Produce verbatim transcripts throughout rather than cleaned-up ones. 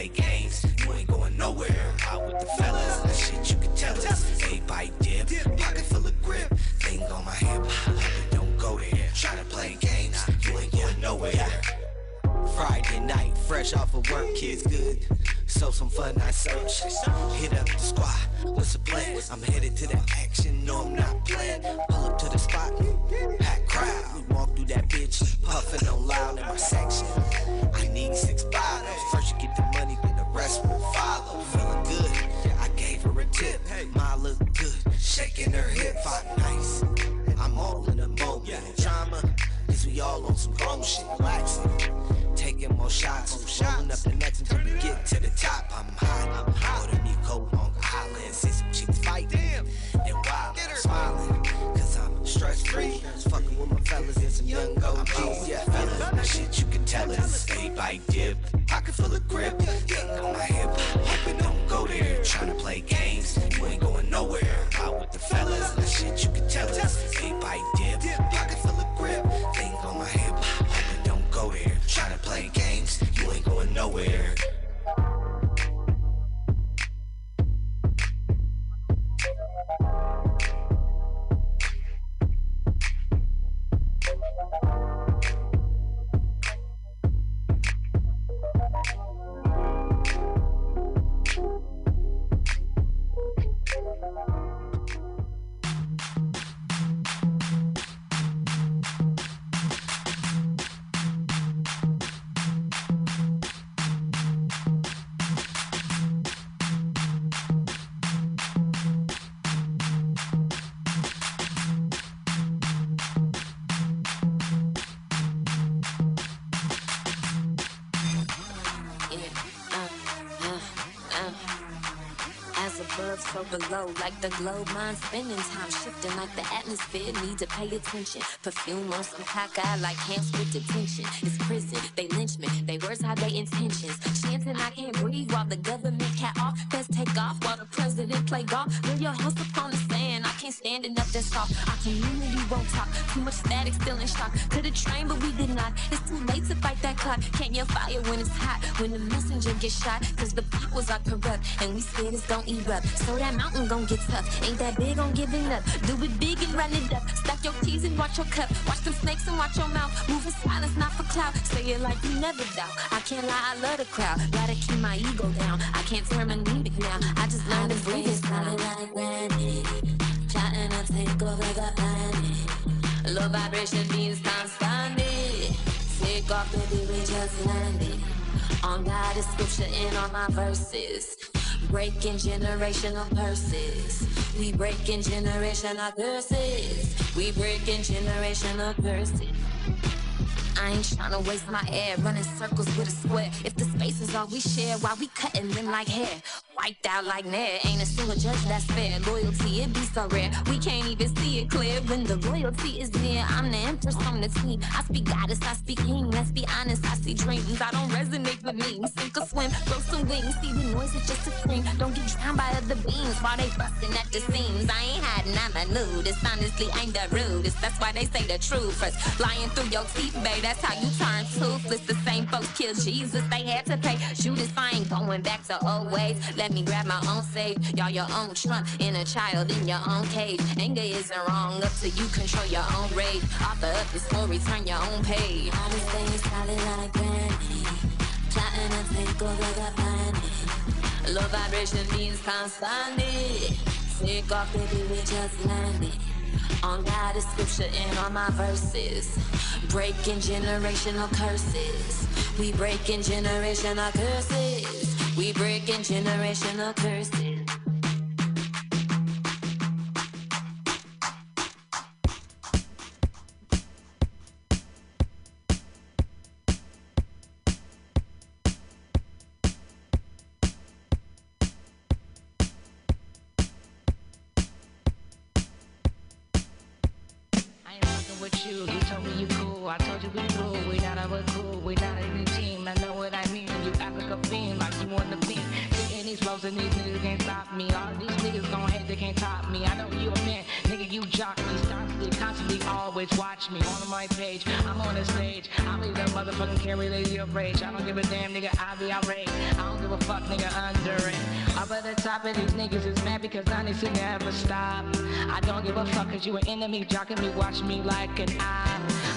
play games, you ain't going nowhere. Out with the fellas, that shit you can tell us. A bite dip, pocket full of grip, thing on my hip. Hope don't go there. Try to play games, you ain't going nowhere. Friday night, fresh off of work, kids good. So some fun I search. Hit up the squad, what's the plan? I'm headed to the action, no I'm not playing. Pull up to the spot, packed crowd. We walk through that bitch, puffin' on loud in my section. I need six bottles, first you get the money, then the rest will follow. Feeling good, I gave her a tip. Ma look good, shaking her hip, I'm nice. I'm all in the moment, drama, 'cause we all on some grown shit, relaxing. Taking more shots, rolling up the next until we get to the top. I'm hot, I'm hot. Order me cold Long Island, see some chicks fighting and wild, I'm smiling, 'cause I'm stress free. Fucking with my fellas and some young O Gs, yeah, fellas. That shit you can tell us. Stay bite dip, pocket full of grip, thing on my hip. Hope it don't go there. Tryna play games, you ain't going nowhere. Out with the fellas, that shit you can tell us. Stay bite dip, pocket full of grip, thing on my hip. Hope it don't go there. Trying to play games, you ain't going nowhere. Below, like the globe, mind spinning, time shifting like the atmosphere, need to pay attention. Perfume on some cockeye like hands with detention. It's prison, they lynch me, they words hide their intentions. Chanting I can't breathe while the government cat off. Best take off while the president play golf. Build your house upon the sand, I can't stand enough that's soft. Our community won't talk, too much static, still in shock. Could've trained but we did not, it's too late to fight that clock. Can't yell fire when it's hot, when the messenger gets shot. 'Cause the powers are corrupt, and we scared it's gon' erupt. So that mountain gon' get tough, ain't that big on giving up. Do it big and run it up, stack your keys and watch your cup. Watch them snakes and watch your mouth, move in silence, not for clout. Say it like you never doubt, I can't lie, I love the crowd. Gotta keep my ego down, I can't turn and leave it now. I just learned to breathe it down. Like granny, trying to take over the planet. Low vibration means time standing. Take off baby, we just landed. On God is scripture and on my verses. Breaking generational curses. We breaking generational curses. We breaking generational curses. I ain't tryna waste my air, running circles with a square. If the space is all we share, why we cutting them like hair? Wiped out like Nair, ain't a single judge that's fair. Loyalty, it be so rare, we can't even see it clear. When the royalty is near, I'm the empress on the team. I speak goddess, I speak king, let's be honest, I see dreams. I don't resonate with me, sink or swim, throw some wings. See the noise is just a scream, don't get drowned by other beams. While they busting at the seams, I ain't hiding, I'm a nudist. Honestly, ain't the rudest, that's why they say the truth first. Lying through your teeth, babe, that's how you turn toothless. The same folks killed Jesus, they had to pay. Judas, I ain't going back to old ways. Let me grab my own safe, y'all your own trump, in a child in your own cage. Anger isn't wrong, up to you, control your own rage. Author up your story, turn your own page. All these things solid like granny, plotting to take over the planet. Low vibration means constantly. Take off baby, we just landed. On God is scripture and on my verses. Breaking generational curses. We breaking generational curses. We breaking generational curses. I ain't rocking with you. You told me you cool. I told you we cool. We not ever cool. We not a new team. I know what I mean. You act like a fiend, like you on the beat. Getting these flows and these niggas can't stop me. All these niggas gon' hate, they can't top me. I know you a man, nigga, you jock me. Constantly, constantly, always. always watch me on my page. I'm on the stage. I leave that motherfucking carry lady of rage. I don't give a damn, nigga. I be outraged. I don't give a fuck, nigga. Under it. Up at the top of these niggas is mad because I need to never stop. I don't give a fuck cause you an enemy. Jocking me, watch me like an eye.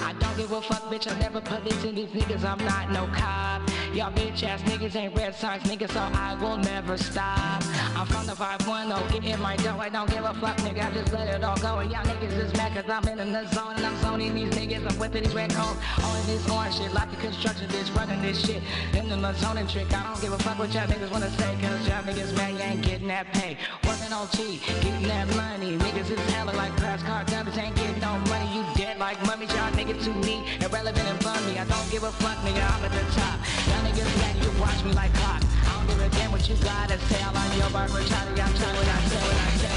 I don't give a fuck, bitch. I'm never policing these niggas. I'm not no cop. Y'all bitch ass niggas ain't Red Sox niggas, so I will never stop. I'm from the five ten, get in my dough. I don't give a fuck, nigga. I just let it all go. And y'all niggas is mad cause I'm in the zone. And I'm zoning these niggas. I'm whipping these red cones. All in this orange shit, like the construction bitch running this shit. In the zoning trick, I don't give a fuck what y'all niggas wanna say. Cause y'all niggas mad, you ain't getting that pay. Working on T, getting that money. Niggas is hella like class card numbers. Ain't getting no money, you dead like mummies. Y'all niggas too neat, irrelevant and bummy. I don't give a fuck, nigga. I'm at the top. Y'all niggas mad, you watch me like clock. I don't give a damn what you gotta say. All on your barber, Charlie, I'm trying what I say, what I say.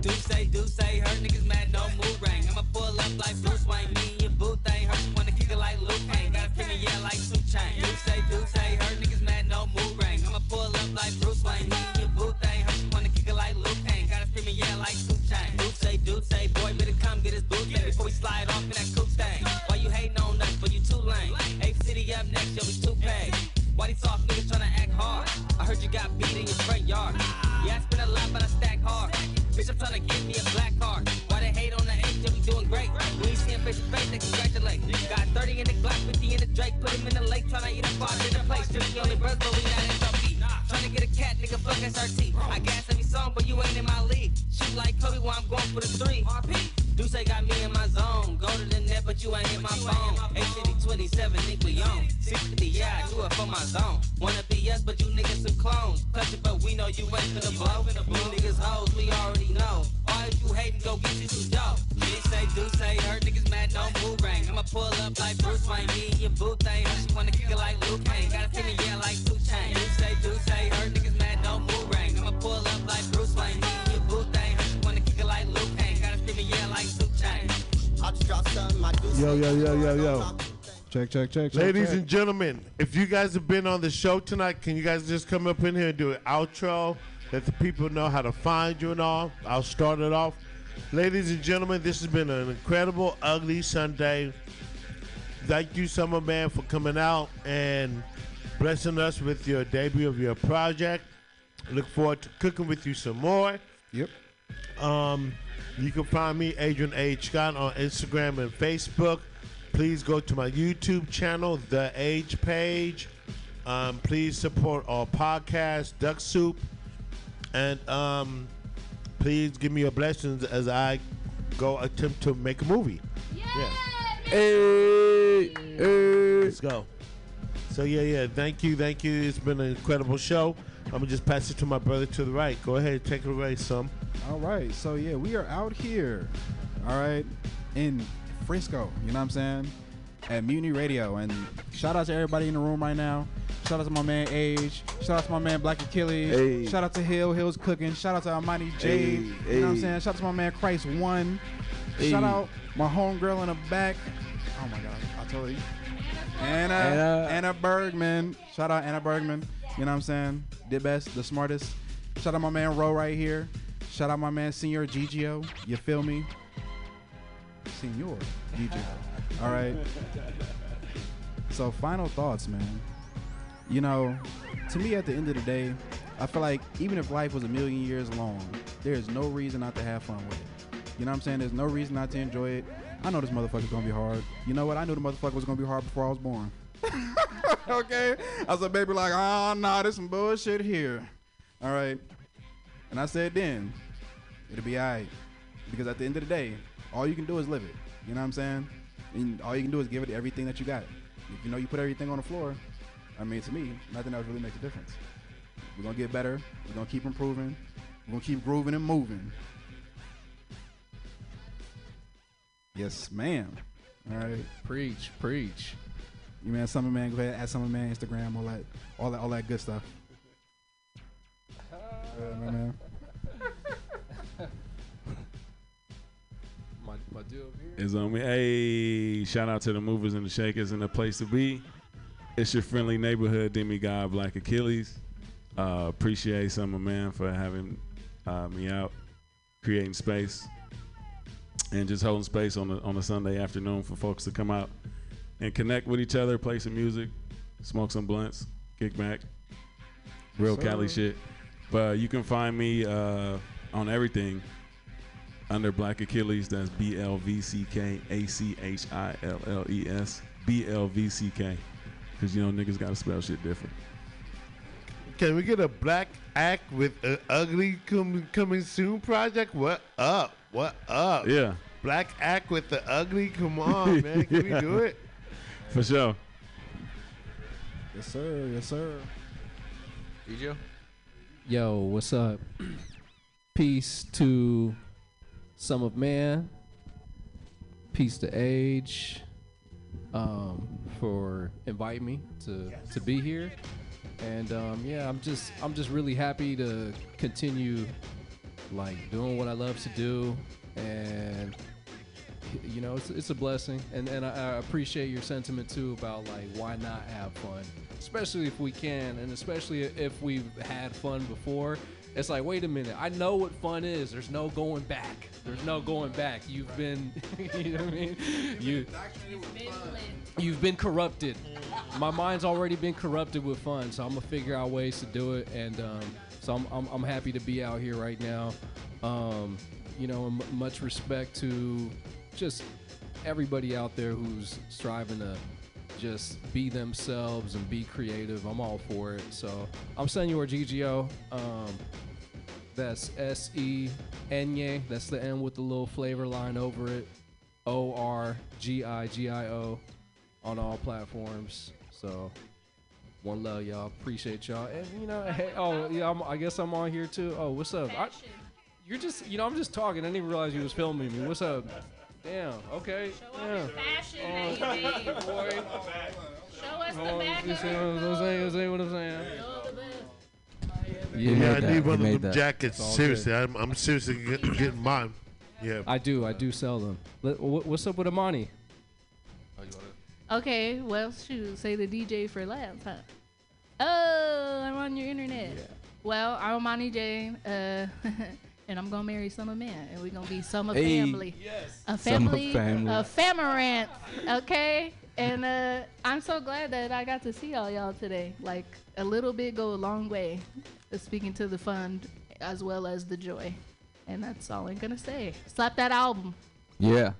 Do say, do say, her niggas mad, no mood ring. I'ma pull up like Bruce Wayne, me and your booth ain't hurt. She wanna kick it like Luke Kane, got a penny, yeah, like two chain. Do say, do say, her niggas mad, no mood ring. I'ma pull up like Bruce Wayne, me and your booth ain't hurt. She wanna kick it like Luke Kane, got a penny, yeah, like two chain. Do say, do say, boy, better come get his booth thing before we slide off in that coupe thing. Why you hating on us? For you too lame. Eighth City up next, yo, we two paid. Why these soft niggas tryna act hard? I heard you got beat in your front yard. Yeah, I spent a lot, but I stack hard. Bitch, I'm tryna give me a black card. Why they hate on the eight? Yeah, we doing great. We ain't seeing face to face, they congratulate. Got thirty in the Glock, fifty in the Drake. Put him in the lake, tryna eat a five in the place. Just the only brother, but we not in some feet. Tryna get a cat, nigga, fuck S R T. I gas every song, but you ain't in my league. Shoot like Kobe while I'm going for the three. Duce got me in my zone. Go to the net, but you ain't hit my phone. eight fifty, twenty-seven, Nick Leon. six fifty, yeah, I do it for my zone. Wanna be us, but you niggas some clones. Clutch it, but we know you ain't to the blow. You niggas hoes, we already know. All if you hatin', go get you some dough. Bitch say, do say, her niggas mad, no mood ring. I'ma pull up like Bruce Wayne, me and your boo thing. She wanna kick it like Luke Kane, gotta fit me, yeah, like two chain. You say, do say, her niggas mad, no mood ring. I'ma pull up like Bruce Wayne, me and your boo thing. She wanna kick it like Luke Kane, gotta fit me, yeah, like two chain. I just drop something, I do. Yo, yo, yo, yo, yo. Check, check, check, check. Ladies check. and gentlemen, if you guys have been on the show tonight, can you guys just come up in here and do an outro? Let the people know how to find you and all. I'll start it off. Ladies and gentlemen, this has been an incredible, ugly Sunday. Thank you, Summer Man, for coming out and blessing us with your debut of your project. Look forward to cooking with you some more. Yep. Um, you can find me, Adrian H. Scott, on Instagram and Facebook. Please go to my YouTube channel, The Age Page. Um, please support our podcast, Duck Soup. And um, please give me your blessings as I go attempt to make a movie. Yay, yeah. Hey, hey. Let's go. So, yeah, yeah. Thank you. Thank you. It's been an incredible show. I'm going to just pass it to my brother to the right. Go ahead. Take it away, some. All right. So, yeah, we are out here. All right. In Frisco. You know what I'm saying? At Muni Radio. And shout out to everybody in the room right now. Shout out to my man Age. Shout out to my man Black Achilles. Hey. Shout out to Hill. Hill's cooking. Shout out to Imani Jane. Hey. You know what I'm saying? Shout out to my man Christ One. Hey. Shout out my homegirl in the back. Oh my God, I told you. Anna, Anna. Anna Bergman. Shout out Anna Bergman. You know what I'm saying? The best, the smartest. Shout out my man Rowe right here. Shout out my man Señor G G O. You feel me? Señor G G O. All right. So final thoughts, man. You know, to me, at the end of the day, I feel like even if life was a million years long, there is no reason not to have fun with it. You know what I'm saying? There's no reason not to enjoy it. I know this motherfucker's gonna be hard. You know what? I knew the motherfucker was gonna be hard before I was born. Okay? I was a baby like, oh, nah, there's some bullshit here. All right? And I said then, it'll be all right. Because at the end of the day, all you can do is live it. You know what I'm saying? And all you can do is give it everything that you got. If you know you put everything on the floor, I mean, to me, nothing else really makes a difference. We're going to get better. We're going to keep improving. We're going to keep grooving and moving. Yes, ma'am. All right. Preach, preach. You man, Summer Man, go ahead, add Summer Man, Instagram, all that, all that, all that good stuff. Uh, my man. my, my dude over here is on me. Hey, shout out to the movers and the shakers and the place to be. It's your friendly neighborhood demigod, Black Achilles. Uh, appreciate Summer Man for having uh, me out, creating space, and just holding space on a, on a Sunday afternoon for folks to come out and connect with each other, play some music, smoke some blunts, kick back, real so, Cali shit. But you can find me uh, on everything under Black Achilles. That's B L V C K A C H I L L E S, B L V C K, because you know niggas gotta spell shit different. Can we get a black act with an ugly com- coming soon project? What up? What up? Yeah. Black act with the ugly? Come on, man. Can yeah. we do it? For sure. Yes, sir. Yes, sir. D J? Yo, what's up? Peace to Summer Man. Peace to Age um, for inviting me to, yes. to be here. And um, yeah, I'm just I'm just really happy to continue like doing what I love to do, and you know it's it's a blessing. And and I, I appreciate your sentiment too about like why not have fun, especially if we can, and especially if we've had fun before. It's like, wait a minute, I know what fun is. There's no going back. There's no going back. You've right. been, you know what I mean? You, you've been corrupted. My mind's already been corrupted with fun, so I'm gonna figure out ways to do it. And um, so I'm, I'm, I'm happy to be out here right now. Um, you know, m- much respect to just everybody out there who's striving to just be themselves and be creative. I'm all for it. So I'm Señor G G O. Um, That's S E N Y E. That's the N with the little flavor line over it. O R G I G I O on all platforms. So, one love, y'all. Appreciate y'all. And, you know, hey, oh, yeah, I'm, I guess I'm on here, too. Oh, what's up? I, you're just, you know, I'm just talking. I didn't even realize you was filming me. What's up? Damn, okay. Show yeah. us fashion, baby, oh. boy. Show us oh, the back of the food. See what I'm saying? You yeah, I that. need one you of them that. jackets. Seriously, I'm, I'm seriously get, getting mine. Yeah, I do. I do sell them. Let, what, what's up with Imani? Okay, well, shoot, say the D J for last, huh? Oh, I'm on your internet. Yeah. Well, I'm Imani Jane, uh, and I'm gonna marry Summer Man, and we're gonna be Summer hey. family, yes. a family, family, a family, okay. And uh, I'm so glad that I got to see all y'all today. Like, a little bit go a long way. Uh, speaking to the fun as well as the joy. And that's all I'm going to say. Slap that album. Yeah.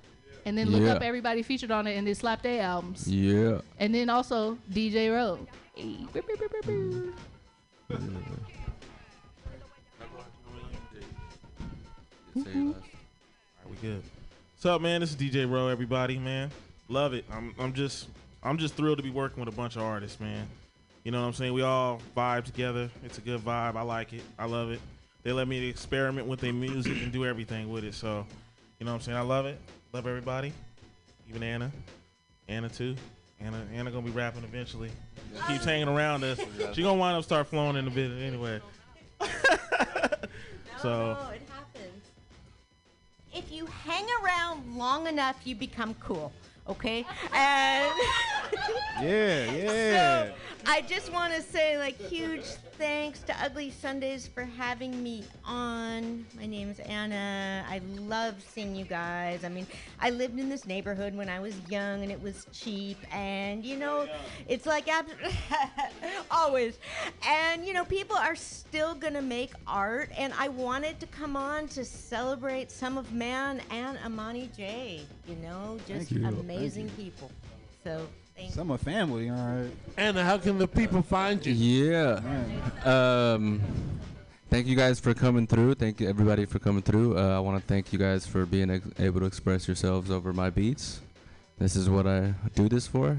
And then look yeah. up everybody featured on it and then slap their albums. Yeah. And then also D J Rowe. Hey. Mm-hmm. All right, we good. What's up, man? This is D J Rowe, everybody, man. Love it. I'm I'm just I'm just thrilled to be working with a bunch of artists, man. You know what I'm saying? We all vibe together. It's a good vibe. I like it. I love it. They let me experiment with their music and do everything with it. So, you know what I'm saying? I love it. Love everybody. Even Anna. Anna too. Anna Anna gonna be rapping eventually. She keeps hanging around us. She gonna wind up start flowing in the bit anyway. So no, it happens. If you hang around long enough, you become cool. Okay, and yeah, yeah. So I just want to say, like, huge thanks to Ugly Sundays for having me on. My name is Anna. I love seeing you guys. I mean, I lived in this neighborhood when I was young, and it was cheap, and you know, it's like ab- always. And you know, people are still gonna make art, and I wanted to come on to celebrate Sum of Man and Imani J. You know, just you. amazing. Amazing people. So, thank Some are family, all right. Anna, how can the people find you? Yeah. yeah. Um, thank you guys for coming through. Thank you, everybody, for coming through. Uh, I want to thank you guys for being ex- able to express yourselves over my beats. This is what I do this for.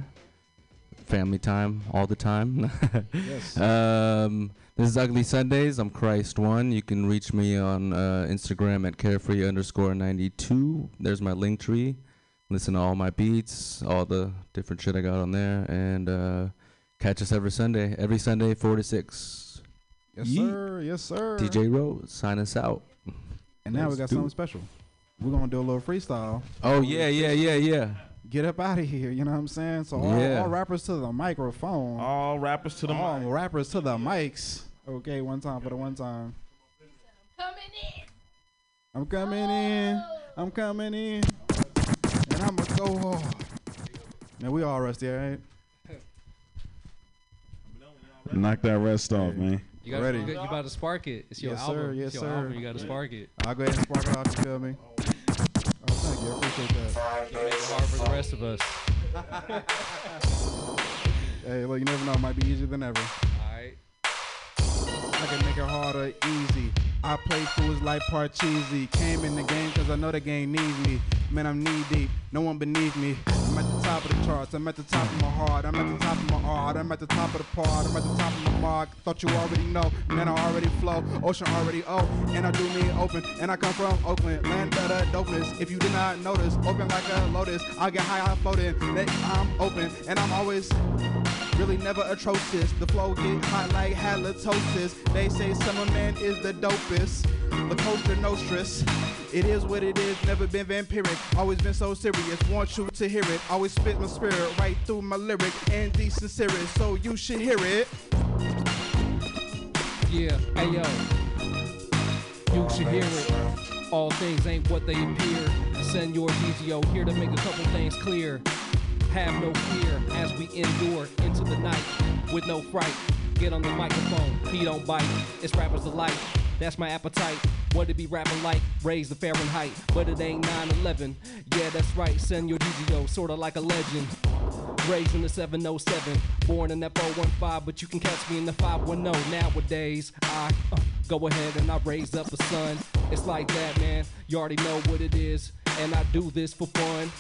Family time, all the time. Yes. Um, this is Ugly Sundays. I'm Christ One. You can reach me on uh, Instagram at carefree underscore ninety-two. There's my link tree. Listen to all my beats, all the different shit I got on there, and uh, catch us every Sunday, every Sunday, four to six. Yes, Yeet. sir. Yes, sir. D J Rose, sign us out. And now Let's we got something it. special. We're going to do a little freestyle. Oh, yeah, yeah, yeah, yeah. Get up out of here, you know what I'm saying? So all, yeah. all rappers to the microphone. All rappers to the mic. All mic. rappers to the mics. Okay, one time for the one time. Coming in. I'm coming oh. in. I'm coming in. And I'm going to go hard. Man, we all rusty, all right? Knock that rest off, man. You got ready. You about to spark it. It's your yes, album. Sir. Yes, your sir. Album. You got to spark it. I'll go ahead and spark it off, you feel me? Oh, thank you. I appreciate that. You make it hard for the rest of us. Hey, well, you never know. It might be easier than ever. All right. I can make it harder, easy. I play fools like Parcheesi. Came in the game because I know the game needs me. Man, I'm knee deep. No one beneath me. I'm at the top of the charts. I'm at the top of my heart. I'm at the top of my art. I'm at the top of the part. I'm at the top of my mark. Thought you already know. Man, I already flow. Ocean already owe. And I do me open. And I come from Oakland. Land of the dopeness. If you did not notice, open like a lotus. I'll get high, I float in. I'm open. And I'm always... really never atrocious. The flow get hot like halitosis. They say Summer Man is the dopest. La Costa Nostra's. It is what it is. Never been vampiric. Always been so serious. Want you to hear it. Always spit my spirit right through my lyric. And the sincerest. So you should hear it. Yeah. Hey, yo. You should hear it. All things ain't what they appear. Señor G G O here to make a couple things clear. Have no fear as we endure into the night with no fright. Get on the microphone, he don't bite. It's rappers alike, that's my appetite. What it be rapping like? Raise the Fahrenheit, but it ain't nine eleven. Yeah, that's right, Señor G G O, sorta like a legend. Raised in the seven oh seven, born in that four one five, but you can catch me in the five one oh nowadays. I uh, go ahead and I raise up a son. It's like that, man, you already know what it is. And I do this for fun.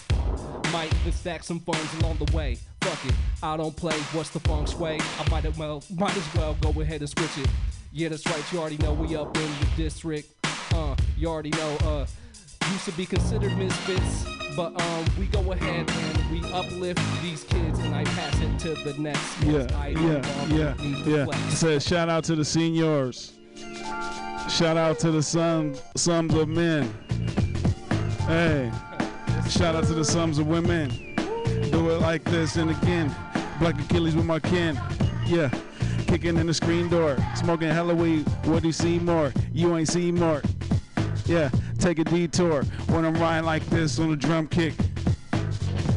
Might even stack some funds along the way. Fuck it, I don't play. What's the feng shui? I might as well, might as well go ahead and switch it. Yeah, that's right. You already know we up in the district. Uh, you already know. Uh, used to be considered misfits, but um, we go ahead and we uplift these kids, and I pass it to the next. Yeah, I yeah, yeah, yeah. Said shout out to the seniors. Shout out to the sons, sons of men. Hey, shout out to the sons of women. Do it like this and again. Black Achilles with my kin. Yeah, kicking in the screen door. Smoking hella weed. What do you see more? You ain't see more. Yeah, take a detour when I'm riding like this on a drum kick.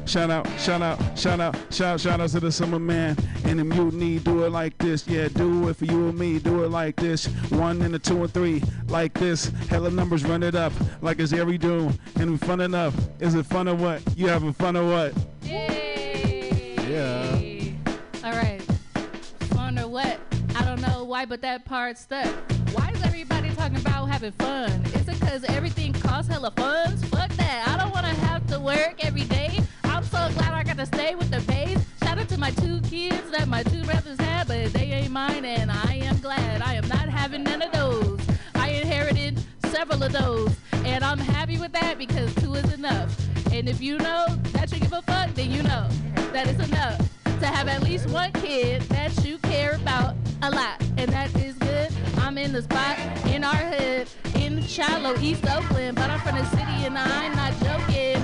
Shout out, shout out, shout out, shout out, shout out to the Summer Man and the Mutiny. Do it like this. Yeah, do it for you and me. Do it like this. One and a two and three. Like this. Hella numbers run it up. Like it's every doom. And it's fun enough. Is it fun or what? You having fun or what? Yay. Yeah. All right. Fun or what? I don't know why, but that part stuck. Why is everybody talking about having fun? Is it because everything costs hella funds? Fuck that. I don't want to have to work every day. I'm so glad I got to stay with the bass. Shout out to my two kids that my two brothers had, but they ain't mine, and I am glad I am not having none of those. I inherited several of those, and I'm happy with that because two is enough. And if you know that you give a fuck, then you know that it's enough to have at least one kid that you care about a lot, and that is good. I'm in the spot, in our hood, in Shiloh, East Oakland, but I'm from the city, and I'm not joking.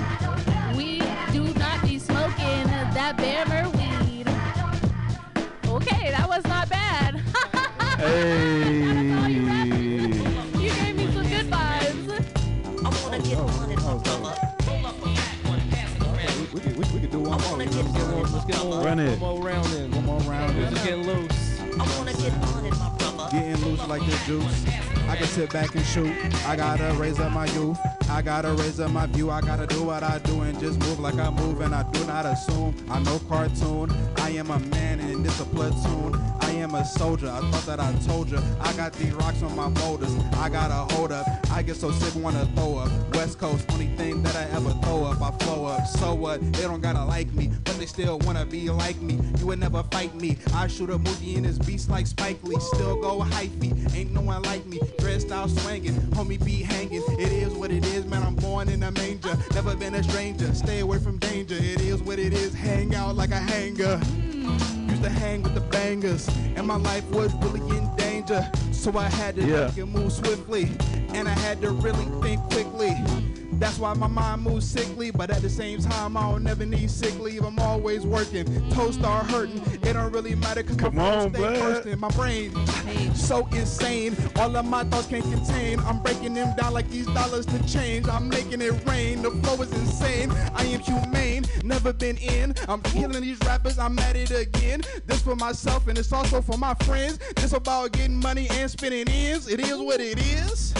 We do not be smoking that bammer weed. Okay, that was not bad. Hey. you, you gave me some good vibes. I want to get one in my summer. We could do one more. Let's get one, Run one, it. one more round in. One more round in. Just getting loose. I want to get one in my summer. Getting loose like this juice. I can sit back and shoot. I gotta raise up my youth. I gotta raise up my view. I gotta do what I do and just move like I move. And I do not assume. I know cartoon. I am a man and it's a platoon. I am a soldier. I thought that I told ya. I got these rocks on my boulders. I gotta hold up. I get so sick, wanna throw up. West Coast, only thing that I ever throw up. I flow up. So what? They don't gotta like me, but they still wanna be like me. You would never fight me. I shoot a movie in this beast like Spike Lee. Still go hyphy. Ain't no one like me. Dressed out swinging, homie be hanging. It is what it is, man. I'm born in a manger. Never been a stranger. Stay away from danger. It is what it is. Hang out like a hanger. Used to hang with the bangers, and my life was really in danger. So I had to yeah. make it move swiftly, and I had to really think quickly. That's why my mind moves sickly, but at the same time, I don't never need sick leave. I'm always working. Toes start hurting. It don't really matter because my brain stay bursting. My brain so insane. All of my thoughts can't contain. I'm breaking them down like these dollars to change. I'm making it rain. The flow is insane. I am humane. Never been in. I'm killing these rappers. I'm at it again. This for myself and it's also for my friends. This about getting money and spinning ends. It is what it is.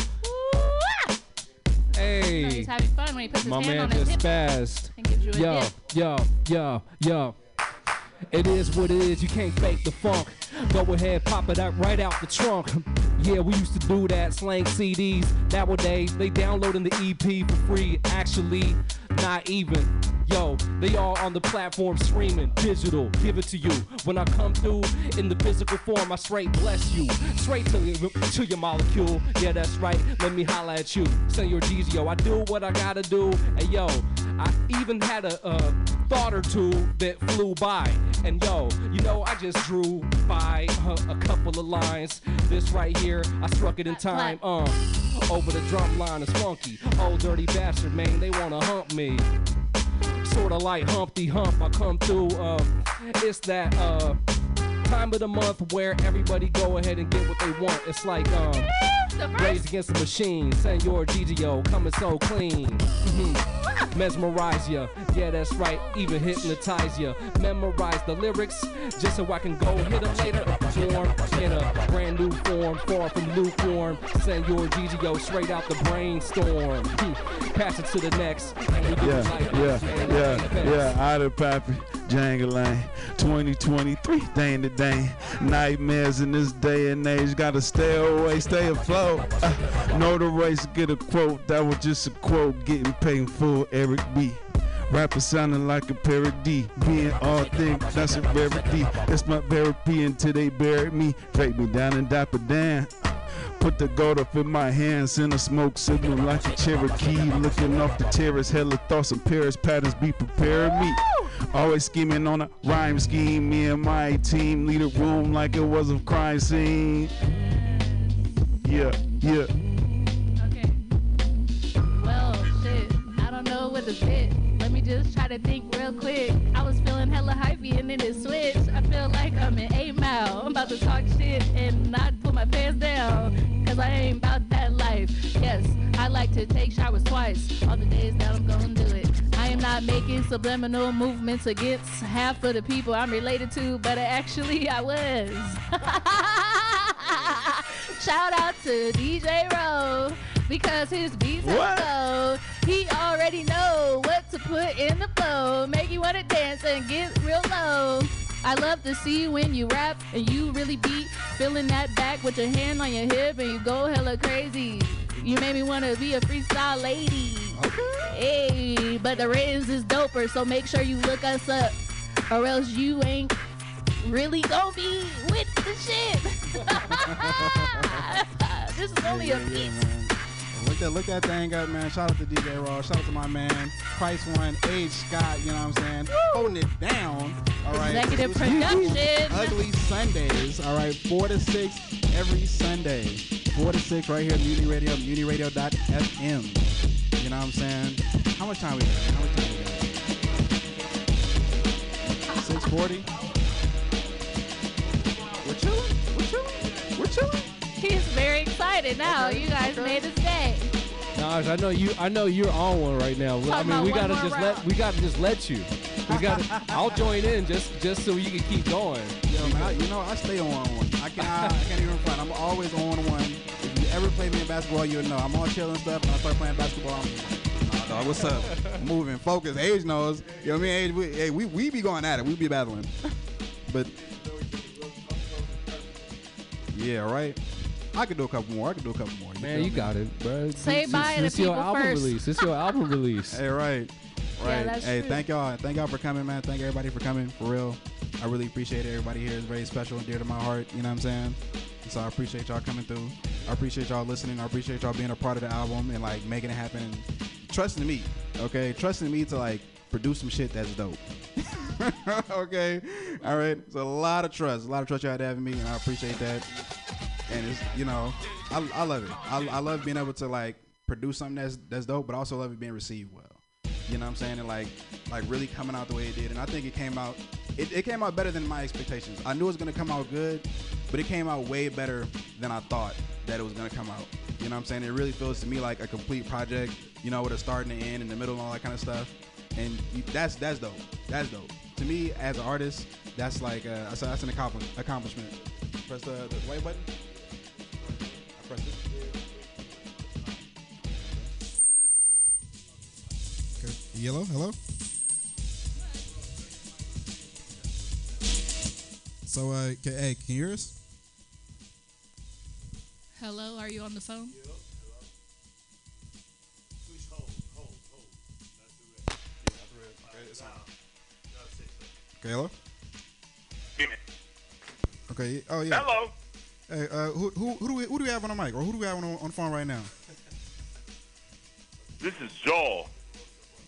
Hey, no, he's having fun when he puts his hand on his hip. My man just spazzed. And gives you a yo, hip. yo, yo, yo. It is what it is. You can't fake the funk. Go ahead, pop it out right out the trunk. Yeah, we used to do that, slang C Ds. Nowadays, they downloading the E P for free. Actually, not even. Yo, they all on the platform streaming, digital, give it to you. When I come through in the physical form, I straight bless you. Straight to your, to your molecule, yeah that's right, let me holla at you. Señor G G O, I do what I gotta do. And yo, I even had a, a thought or two that flew by. And yo, you know I just drew by uh, a couple of lines. This right here, I struck it in time. Uh, over the drum line is funky. Old dirty bastard, man, they wanna hump me. Sort of like Humpty Hump, I come through. Uh, it's that uh, time of the month where everybody go ahead and get what they want. It's like um, Rage Against the Machine, Señor G G O coming so clean. Mm-hmm. Mesmerize ya, yeah that's right, even hypnotize ya. Memorize the lyrics just so I can go hit them later. Form in a brand new form, far from new form. Señor G G O straight out the brainstorm. Mm-hmm. Pass it to the next. Yeah, yeah, yeah, yeah. Out of Poppy, Jangling, twenty twenty-three, thing to day. Nightmares in this day and age. Gotta stay away, stay afloat. Uh, know the race, get a quote. That was just a quote. Getting paid full, Eric B. Rapper sounding like a parody. Being all things, that's a rarity. It's my therapy until they bury me. Break me down and diaper down. Put the gold up in my hands in a smoke signal like a Cherokee. Looking off the terrace, hella thoughts and Paris patterns be preparing me. Always scheming on a rhyme scheme. Me and my team lead a room like it was a crime scene. Yeah, yeah. Okay. Well, shit. I don't know what to fit. Let me just try to think real quick. I was feeling hella hypey and then it switched. I feel like I'm in eight mile. I'm about to talk shit and not put my pants down. Cause I ain't about that life. Yes, I like to take showers twice. All the days that I'm gonna do it. I am not making subliminal movements against half of the people I'm related to, but actually I was. Shout out to D J Rowe, because his beats have flow. He already know what to put in the flow. Make you wanna dance and get real low. I love to see when you rap and you really be feeling that back with your hand on your hip and you go hella crazy. You made me wanna be a freestyle lady. Okay. Hey, but the Riz is doper, so make sure you look us up, or else you ain't really gonna be with the shit. This is only yeah, a piece. Yeah, look that, look that thing up, man. Shout out to D J Raw. Shout out to my man, Christ One, H. Scott. You know what I'm saying? Woo! Holding it down. All right. Executive production. Ugly Sundays. All right, four to six every Sunday. Four to six right here at Muni Radio, Muni Radio dot F M. You know what I'm saying? How much time we got? How much time we got? six forty? We're chilling? We're chilling? We're chilling? He's very excited now. Okay. You guys okay. made his day. Naj, I know you I know you're on one right now. Talk I mean we gotta just round. let we gotta just let you. We gotta I'll join in just just so you can keep going. Yo, man, I, you know, I stay on one. I can I, I can't even fight. I'm always on one. Ever play me in basketball, you'll know. I'm all chill and stuff, and I start playing basketball, I'm like, nah, dog, what's up? Moving, focus. Age knows. You know what I mean? Age, we, hey, we, we be going at it. We be battling. But, yeah, right? I could do a couple more. I could do a couple more. You Man, you me? got it, bro. Say it's, bye it's, to people first. Album release. It's your album release. Hey, right. Right. Yeah, that's hey, true. Thank y'all. Thank y'all for coming, man. Thank everybody for coming, for real. I really appreciate it. Everybody here is very special and dear to my heart. You know what I'm saying? So I appreciate y'all coming through. I appreciate y'all listening. I appreciate y'all being a part of the album and like making it happen. And trusting me, okay? Trusting me to like produce some shit that's dope. Okay, all right. It's a lot of trust, a lot of trust y'all had to have in me, and I appreciate that. And it's, you know, I, I love it. I, I love being able to like produce something that's that's dope, but I also love it being received well. You know what I'm saying? And like like really coming out the way it did. And I think it came out it, it came out better than my expectations. I knew it was gonna come out good, but it came out way better than I thought that it was gonna come out. You know what I'm saying? It really feels to me like a complete project, you know, with a start and an end and the middle and all that kind of stuff. And you, that's that's dope. That's dope. To me, as an artist, that's like uh that's, that's an accomplishment. Press the, the white button. I press it. Yellow, hello. So, uh, can, hey, can you hear us? Hello, are you on the phone? Yep, hello. Please hold, hold, hold. That's the red. Yeah, that's the red. Okay, it's on. Okay, hello? Give me. Okay, oh yeah. Hello. Hey, uh, who, who, who do we, who do we have on the mic, or who do we have on on the phone right now? This is Joel.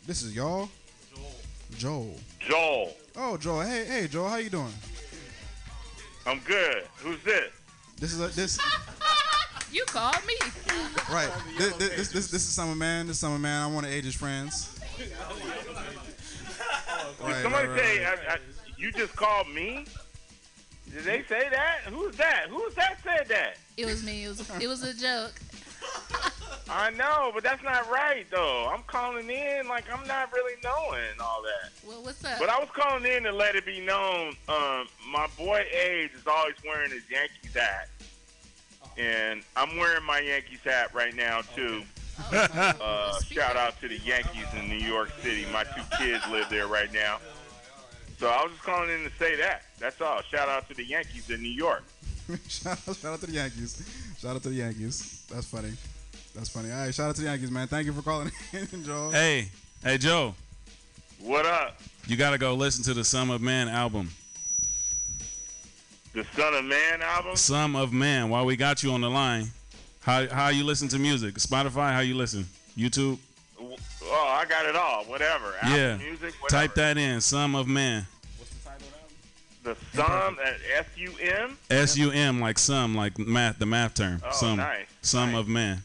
This is y'all? Joel. Joel. Joel. Oh, Joel. Hey, hey, Joel. How you doing? I'm good. Who's this? This is a, this. You called me. Right. This this, this this this is Summer Man. This is Summer Man. I'm one of Age's friends. Right, somebody right, right, say right. I, I, you just called me? Did they say that? Who's that? Who's that said that? It was me. It was it was a joke. I know, but that's not right, though. I'm calling in like I'm not really knowing all that. Well, what's up? But I was calling in to let it be known, um, my boy Age is always wearing his Yankees hat. Oh. And I'm wearing my Yankees hat right now, too. Oh, okay. Oh, uh, shout out to the Yankees in New York City. My two kids live there right now. So I was just calling in to say that. That's all. Shout out to the Yankees in New York. shout, out, shout out to the Yankees. Shout out to the Yankees. That's funny. That's funny. All right, shout out to the Yankees, man. Thank you for calling in, Joel. Hey, hey, Joe. What up? You got to go listen to the Son of Man album. The Son of Man album? Son of Man. While we got you on the line, how how you listen to music? Spotify, how you listen? YouTube? Oh, I got it all. Whatever. Album, yeah. Music, whatever. Type that in, Son of Man. What's the title of the album? The Sum, S U M? S U M, like sum, like math, the math term. Oh, sum, nice. Sum nice. Of Man.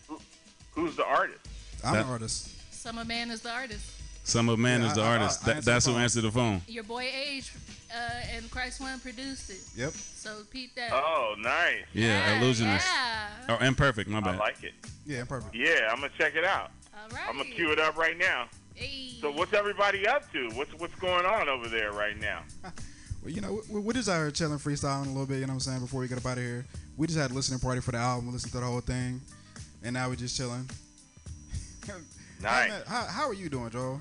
Who's the artist? I'm that, an artist. Summer Man is the artist. Summer Man yeah, is the I, artist. I, I, I that, that's who answered the phone. Your boy Age uh, and Christ One produced it. Yep. So peep that. Oh, nice. Yeah, yeah Illusionist. Yeah. Oh, Imperfect, my bad. I like it. Yeah, Imperfect. Yeah, I'm going to check it out. All right. I'm going to cue it up right now. Hey. So what's everybody up to? What's what's going on over there right now? Well, you know, we, we just out here chilling, freestyling a little bit, you know what I'm saying, before we get up out of here. We just had a listening party for the album. We listened to the whole thing. And now we're just chilling. Nice. How, how are you doing, Joel?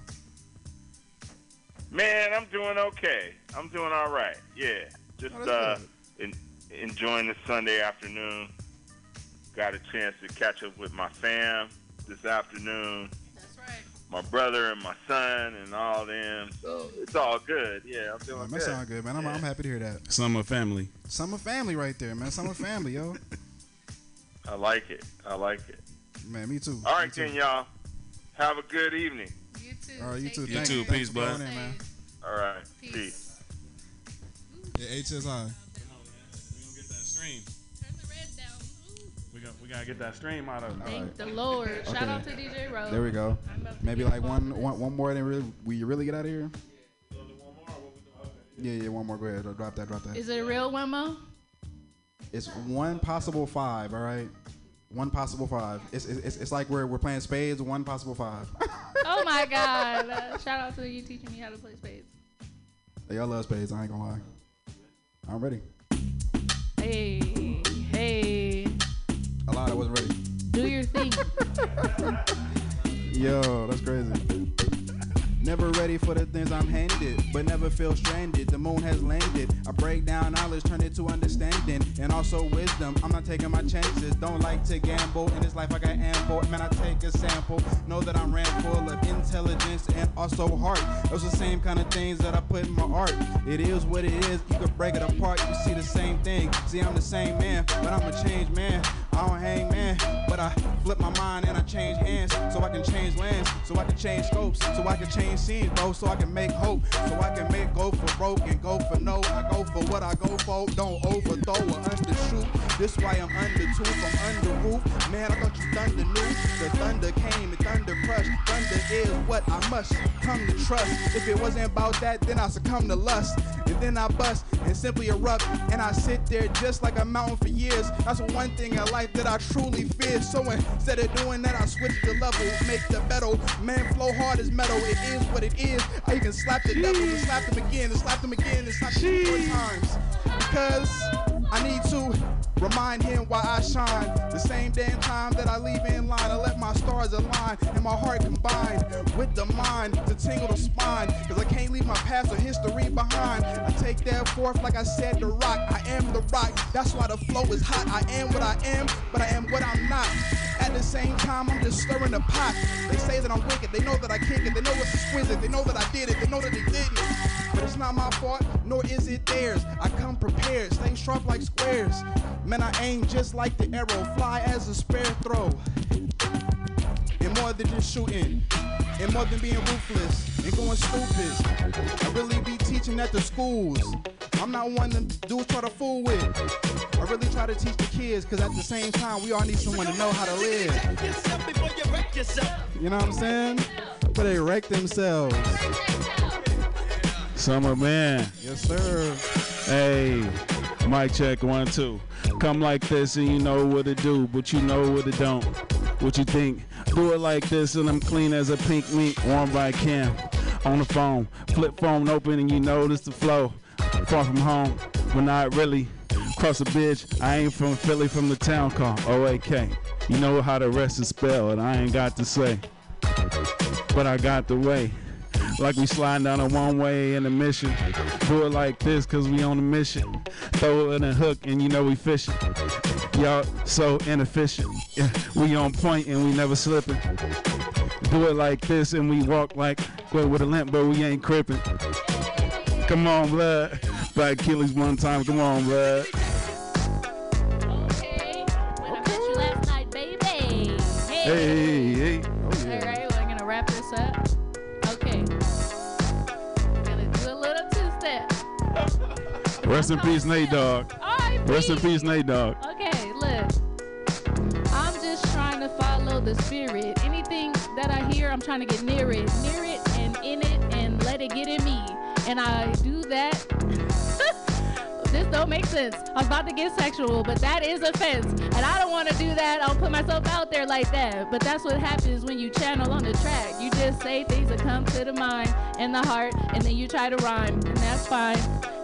Man, I'm doing okay. I'm doing all right. Yeah, just oh, uh, en- enjoying the Sunday afternoon. Got a chance to catch up with my fam this afternoon. That's right. My brother and my son and all them. So it's all good. Yeah, I'm doing oh, that good. That sounds good, man. I'm, yeah. I'm happy to hear that. Summer family. Summer family right there, man. Summer family, yo. I like it. I like it. Man, me too. All right, then, y'all. Have a good evening. You too. All right, you too. You too. Peace, bud. All right. Peace. Yeah, H S I. We're going to get that stream. Turn the red down. We got, we got to get that stream out of it. Thank the Lord. Shout out to D J Rowe. There we go. Maybe like one, one, one more, then really, we really get out of here? Yeah. One more? Yeah, yeah, one more. Go ahead. Drop that, drop that. Is it a real one more? It's one possible five, all right? One possible five. It's it's it's like we're we're playing spades, one possible five. Oh, my God. Uh, shout out to you teaching me how to play spades. Hey, y'all love spades. I ain't gonna lie. I'm ready. Hey, hey. A lot I wasn't ready. Do your thing. Yo, that's crazy. Never ready for the things I'm handed, but never feel stranded. The moon has landed. I break down knowledge, turn it to understanding, and also wisdom. I'm not taking my chances. Don't like to gamble. In this life, I got ample. Man, I take a sample. Know that I'm ran full of intelligence and also heart. Those are the same kind of things that I put in my art. It is what it is. You can break it apart. You see the same thing. See, I'm the same man, but I'm a changed man. I don't hang man, but I flip my mind and I change hands, so I can change lands, so I can change scopes, so I can change scenes, bro, so I can make hope, so I can make go for broke and go for no. I go for what I go for, don't overthrow or undershoot. This why I'm under two, I'm under roof. Man, I thought you thunder knew. The thunder came and thunder crushed. Thunder is what I must come to trust. If it wasn't about that, then I succumb to lust. And then I bust and simply erupt. And I sit there just like a mountain for years. That's one thing in life that I truly fear. So instead of doing that, I switch the level, make the battle. Man, flow hard as metal. It is what it is. I even slap the devil and slap them again and slap them again and slap them four times. Because I need to remind him why I shine. The same damn time that I leave in line, I let my stars align and my heart combine with the mind to tingle the spine. Cause I can't leave my past or history behind. I take that forth like I said the rock. I am the rock. That's why the flow is hot. I am what I am, but I am what I'm not. At the same time, I'm just stirring the pot. They say that I'm wicked. They know that I kick it. They know it's exquisite. They know that I did it. They know that they didn't. But it's not my fault, nor is it theirs. I come prepared. Stay sharp like squares. Man, I aim just like the arrow, fly as a spare throw. And more than just shooting, and more than being ruthless, and going stupid. I really be teaching at the schools. I'm not one them dudes try to fool with. I really try to teach the kids, cause at the same time, we all need someone to know how to live. You know what I'm saying? But they wreck themselves. Summer Man. Yes, sir. Hey. Mic check, one, two. Come like this and you know what it do, but you know what it don't. What you think? Do it like this and I'm clean as a pink meat, worn by Cam. On the phone, flip phone open and you notice the flow. Far from home, but not really. Cross a bitch, I ain't from Philly, from the town called O A K. You know how the rest is spelled, I ain't got to say. But I got the way. Like we sliding down a one-way in a mission. Do it like this, cause we on a mission. Throw it in a hook and you know we fishing. Y'all so inefficient. Yeah, we on point and we never slipping. Do it like this and we walk like well, with a limp, but we ain't crippin'. Come on, blood. Black Achilles one time, come on, blood. Okay, when I met you last night, baby. Hey, hey, hey. Oh, yeah. All right, we're gonna wrap this up. Rest in peace, Nate Dog. Rest in peace, Nate Dog. Okay, look. I'm just trying to follow the spirit. Anything that I hear, I'm trying to get near it. Near it and in it and let it get in me. And I do that. This don't make sense. I'm about to get sexual, but that is offense. And I don't want to do that. I don't put myself out there like that. But that's what happens when you channel on the track. You just say things that come to the mind and the heart, and then you try to rhyme, and that's fine.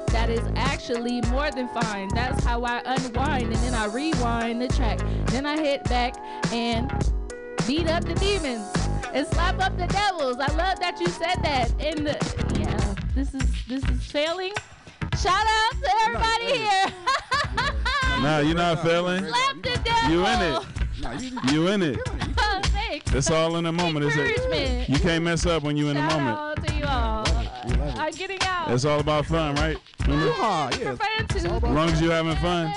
That is actually more than fine. That's how I unwind, and then I rewind the track. Then I hit back and beat up the demons and slap up the devils. I love that you said that. And the, yeah, this is this is failing. Shout out to everybody no, here. No, nah, you're not failing. Slap the devil. You in it. Nah, you, you in it. Oh, thanks. It's all in the moment. Encouragement. You can't mess up when you're in the moment. Shout out to you all. I'm getting out. It's all about fun, right? Mm-hmm. Yeah, as long as you're having fun.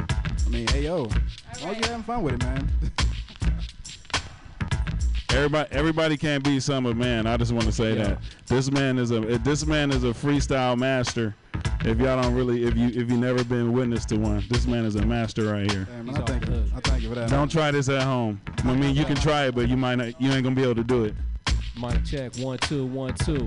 I mean, hey, yo. All right. Long as you're having fun with it, man. Everybody, everybody can't be Summer Man. I just want to say yeah. that this man is a this man is a freestyle master. If y'all don't really, if you if you never been witness to one, this man is a master right here. Damn, I thank you. I thank you for that. Don't try this at home. I mean, you can try it, but you might not. You ain't gonna be able to do it. Mic check, one, two, one, two.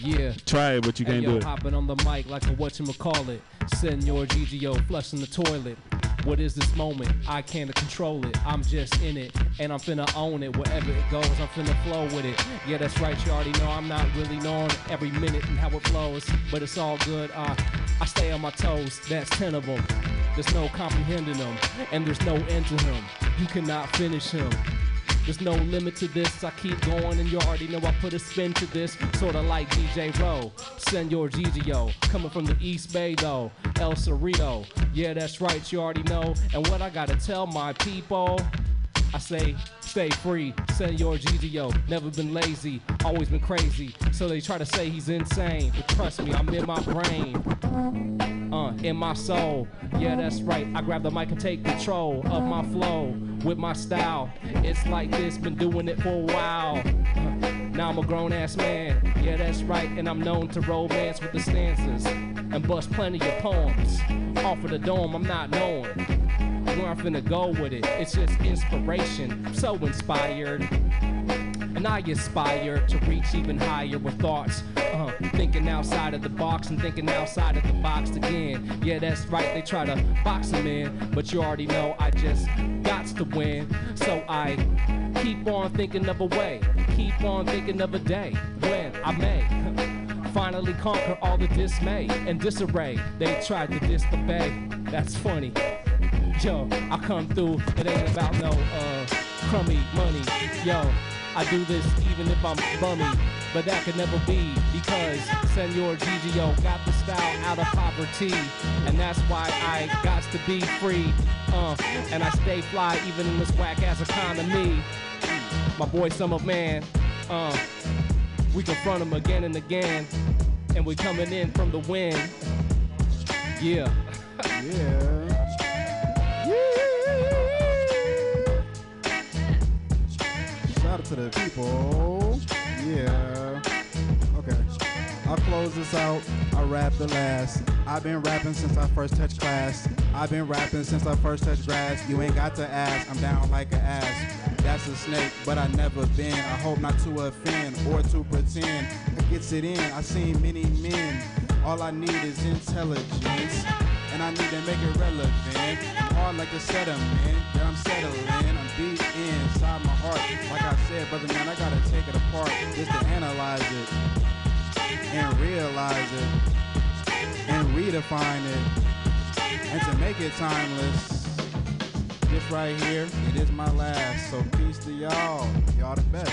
Yeah. Try it, but you can't hey, yo, do it. Hopping on the mic like a whatchamacallit. Señor G G O flushing the toilet. What is this moment? I can't control it. I'm just in it, and I'm finna own it. Wherever it goes, I'm finna flow with it. Yeah, that's right. You already know I'm not really knowing every minute and how it flows, but it's all good. Uh, I stay on my toes. That's ten of them. There's no comprehending them, and there's no end to him. You cannot finish him. There's no limit to this, I keep going and you already know I put a spin to this. Sorta like D J Rowe, Señor G G O, coming from the East Bay though, El Cerrito. Yeah, that's right, you already know. And what I gotta tell my people, I say, stay free. Señor G G O, never been lazy, always been crazy. So they try to say he's insane, but trust me, I'm in my brain, uh, in my soul. Yeah, that's right, I grab the mic and take control of my flow with my style. It's like this, been doing it for a while. Now I'm a grown-ass man, yeah, that's right, and I'm known to romance with the stanzas and bust plenty of poems. Off of the dome, I'm not knowing where I'm finna go with it. It's just inspiration, I'm so inspired, and I aspire to reach even higher with thoughts. Uh, thinking outside of the box and thinking outside of the box again. Yeah, that's right, they try to box them in, but you already know I just gots to win. So I keep on thinking of a way, keep on thinking of a day when I may finally conquer all the dismay and disarray they tried to disobey. That's funny. Yo, I come through, it ain't about no uh, crummy money. Yo, I do this even if I'm bummy, but that could never be because Señor G G O got the style out of poverty, and that's why I got to be free, uh, and I stay fly even in this whack-ass economy. My boy Summer Man, uh, we confront him again and again, and we coming in from the wind. Yeah. Yeah. Shout out to the people. Yeah. Okay. I'll close this out. I rap the last. I've been rapping since I first touched class. I've been rapping since I first touched grass. You ain't got to ask. I'm down like an ass. That's a snake, but I never been. I hope not to offend or to pretend. It gets it in. I seen many men. All I need is intelligence, and I need to make it relevant. I'm hard like a sediment that I'm settling. I'm deep inside my heart. Like I said, brother man, I gotta take it apart just to analyze it and realize it and redefine it and to make it timeless. This right here, it is my last. So peace to y'all. Y'all the best.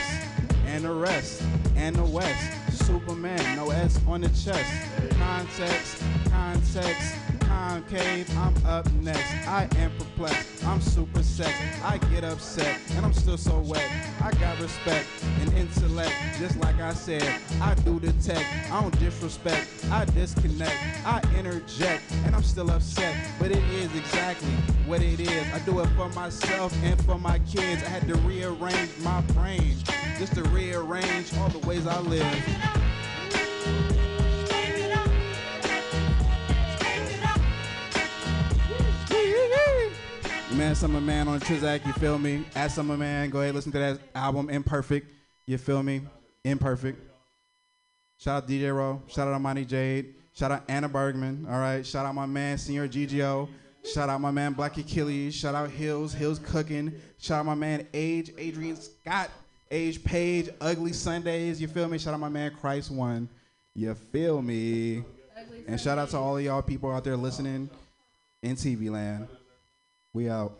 And the rest. And the West. Superman, no S on the chest. Context, context. Concave, I'm up next. I am perplexed. I'm super sex. I get upset, and I'm still so wet. I got respect and intellect, just like I said. I do the tech. I don't disrespect. I disconnect. I interject, and I'm still upset. But it is exactly what it is. I do it for myself and for my kids. I had to rearrange my brain just to rearrange all the ways I live. Man, Summer Man on Trizak, you feel me? At Summer Man, go ahead, listen to that album, Imperfect. You feel me? Imperfect. Shout out D J Rowe. Shout out Imani Jane. Shout out Anna Bergman. All right. Shout out my man, Señor G G O. Shout out my man, Black Achilles. Shout out Hills. Hills Cooking. Shout out my man, Age, Adrian Scott. Age Page. Ugly Sundays. You feel me? Shout out my man, Christ One. You feel me? And shout out to all of y'all people out there listening in T V land. We out.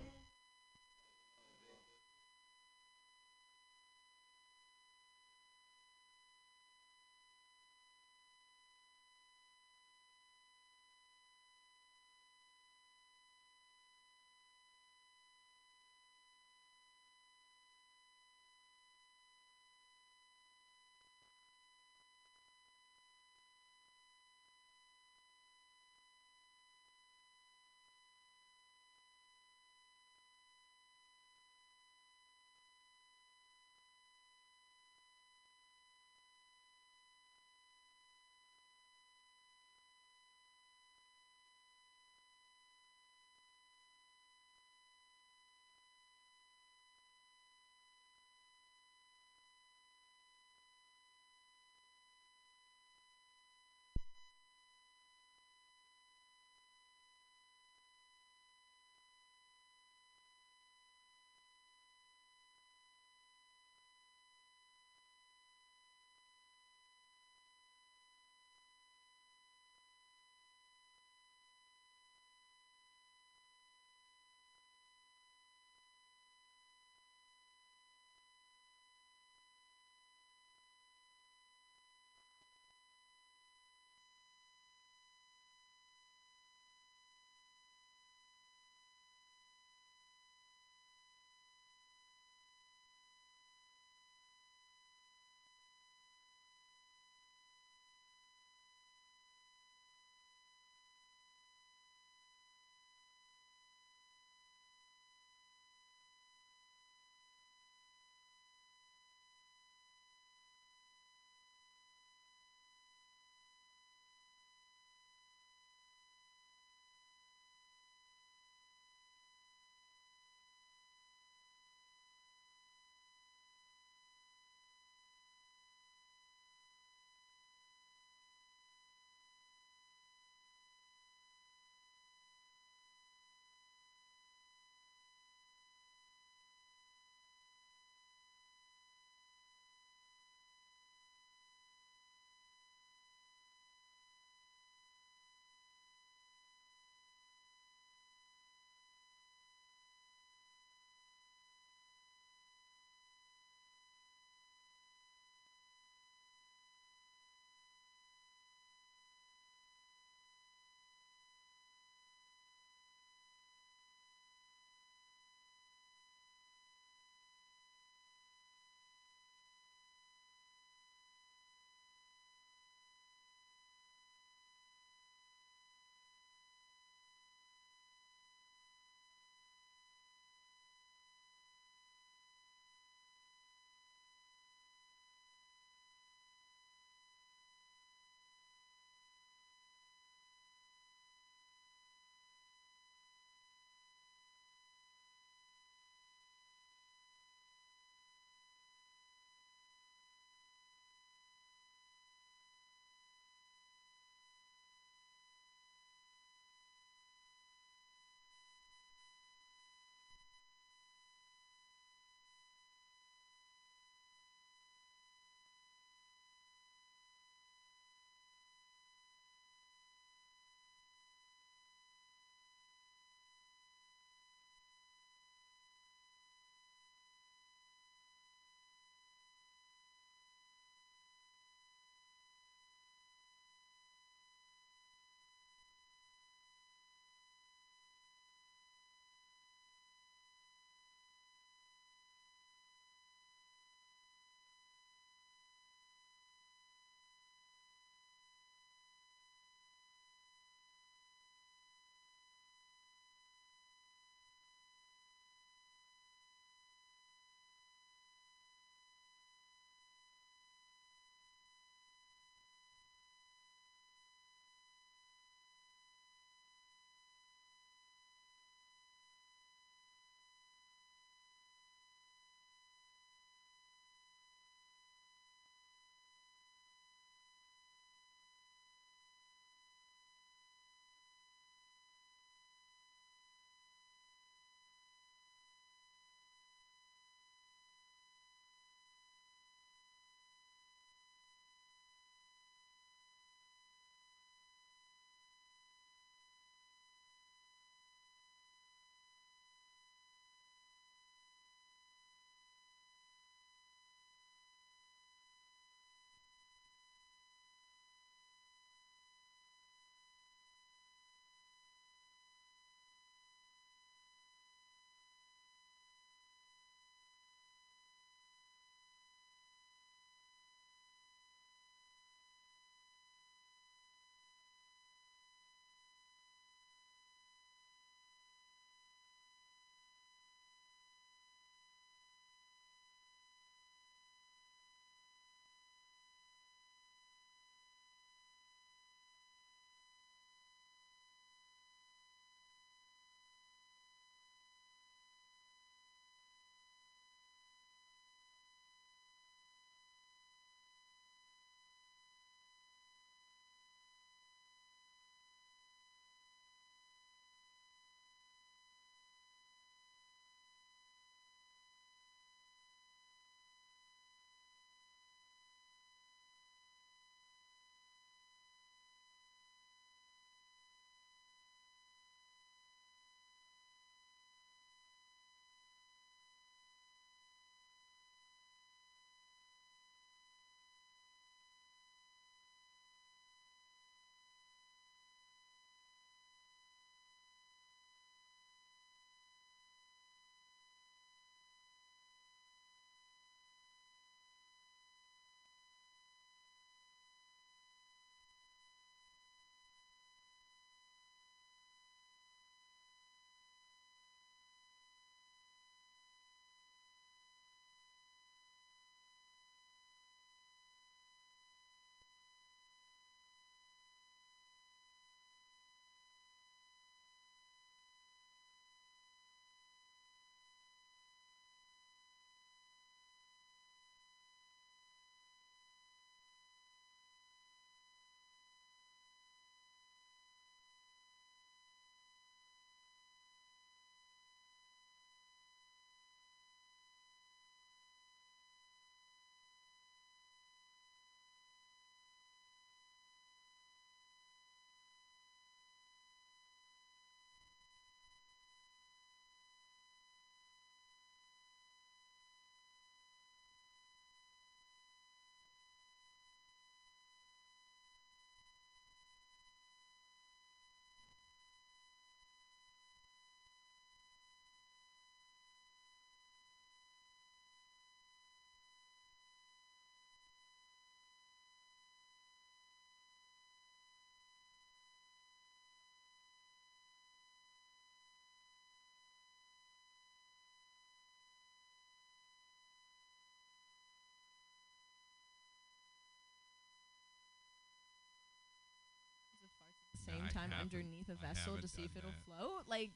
same no, time underneath a vessel to see if it'll that. float? Like,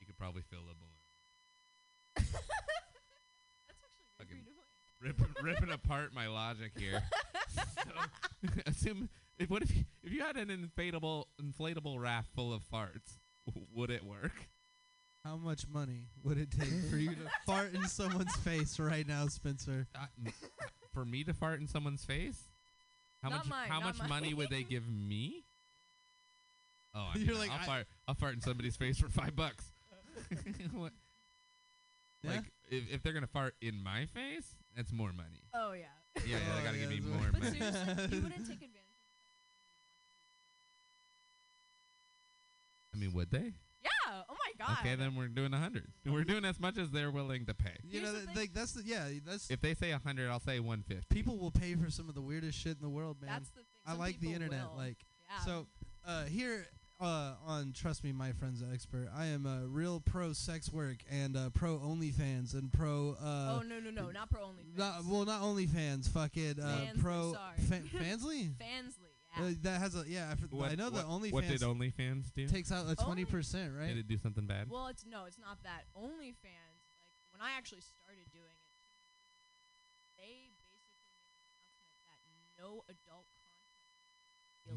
you could probably fill a balloon. That's actually really rip, ripping apart my logic here. So, assume if, what if you, if you had an inflatable inflatable raft full of farts? Would it work? How much money would it take for you to fart in someone's face right now, Spencer? Uh, n- for me to fart in someone's face? How not much? Mine, how much mine. money would they give me? Oh, I You're like, I'll I fart. I'll fart in somebody's face for five bucks. What? Yeah? Like, if, if they're gonna fart in my face, that's more money. Oh yeah. Yeah, yeah, oh they gotta yeah, give me more money. But seriously, you wouldn't take advantage. I mean, would they? Yeah. Oh my god. Okay, then we're doing a hundred. We're doing as much as they're willing to pay. You Here's know, th- like that's the, yeah. That's if they say a hundred, I'll say one fifty. People will pay for some of the weirdest shit in the world, man. That's the thing. I some like the internet. Will. Like, yeah. so uh, here uh, on Trust Me, My Friend's Expert, I am a uh, real pro sex work and uh, pro OnlyFans and pro. Uh, oh no no no, not pro OnlyFans. Not, well, not OnlyFans. Fuck it. Uh, Fansly, pro sorry. Fa- Fansly. Fansly. Uh, that has a yeah. I, fr- what, I know that OnlyFans. What did OnlyFans do? Takes out a twenty percent, right? Did it do something bad? Well, it's no, it's not that. OnlyFans, like when I actually started doing it, they basically made an announcement that no adult content would be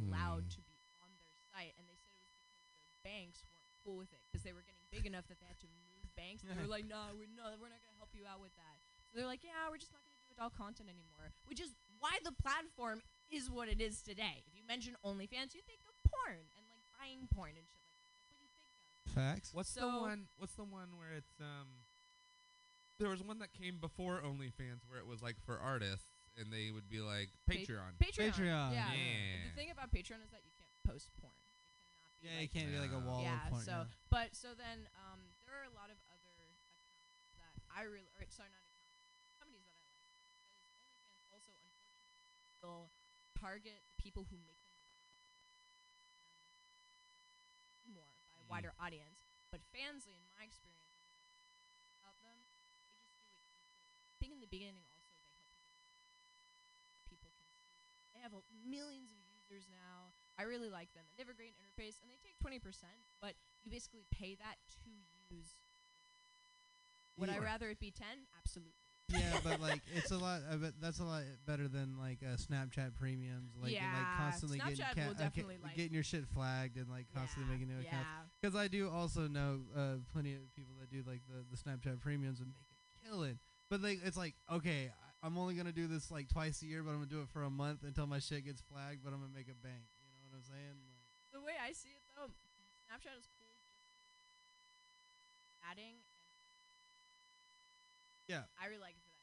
allowed mm. to be on their site, and they said it was because their banks weren't cool with it because they were getting big enough that they had to move banks. And they were like, no, we're no, we're not gonna help you out with that. So they're like, yeah, we're just not gonna do adult content anymore, which is why the platform is what it is today. If you mention OnlyFans, you think of porn and like buying porn and shit like that. That's what you think of. Facts. What's so the one? What's the one where it's um? There was one that came before OnlyFans where it was like for artists, and they would be like Patreon. Pa- Patreon. Patreon. Yeah. yeah. The thing about Patreon is that you can't post porn. It cannot be yeah, like you can't no. be like a wall yeah, of porn. So yeah. So, but so then um, there are a lot of other accounts that I really or sorry not accounts companies that I like because OnlyFans also unfortunately will target the people who make them more by a wider mm. audience. But Fansly, in my experience, about them, they just do it equally. I think in the beginning also they help people can see. They have uh, millions of users now. I really like them. And they have a great interface, and they take twenty percent, but you basically pay that to use. Would yeah. I rather it be ten? Absolutely. Yeah, but like it's a lot. I bet that's a lot better than like uh, Snapchat premiums. Like, yeah, and, like constantly Snapchat getting ca- will definitely ca- like getting your shit flagged and like constantly yeah, making new yeah. accounts. Because I do also know uh, plenty of people that do like the, the Snapchat premiums and make a killing. But like it's like okay, I, I'm only gonna do this like twice a year, but I'm gonna do it for a month until my shit gets flagged. But I'm gonna make a bank. You know what I'm saying? Like the way I see it though, Snapchat is cool. Just adding. Yeah, I really like it for that.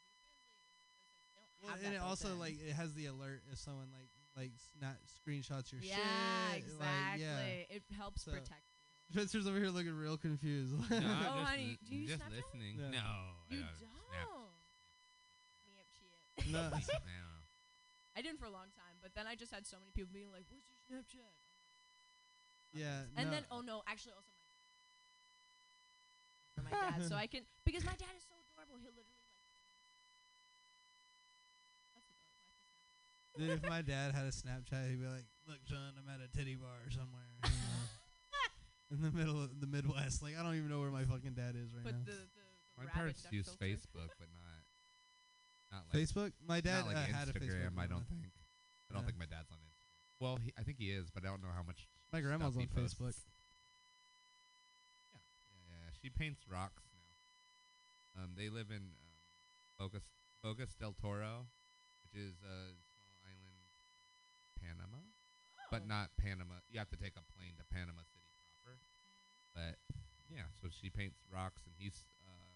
Well, and that it also in. like it has the alert if someone like like not screenshots your yeah, shit. Exactly. Like, yeah, exactly. It helps so protect you. Spencer's over here looking real confused. No, oh, honey, li- do you just listening? No, no you don't. Snap. Me up, shit. No, I didn't for a long time, but then I just had so many people being like, "Where's your Snapchat?" Yeah, and no. then oh no, actually also my dad. For my dad, so I can because my dad is so. Then if my dad had a Snapchat, he'd be like, "Look, John, I'm at a titty bar somewhere you know, in the middle of the Midwest. Like, I don't even know where my fucking dad is right but now." The, the, the my parents use filter. Facebook, but not not like Facebook. My dad not like uh, had a Facebook. I don't think. I don't yeah. think my dad's on Instagram. Well, he, I think he is, but I don't know how much. My grandma's on Facebook. Posts. Yeah, yeah, yeah. She paints rocks. Um, they live in um, Bocas, Bocas del Toro, which is a small island, Panama, oh. but not Panama. You have to take a plane to Panama City proper. But yeah, so she paints rocks, and he's uh,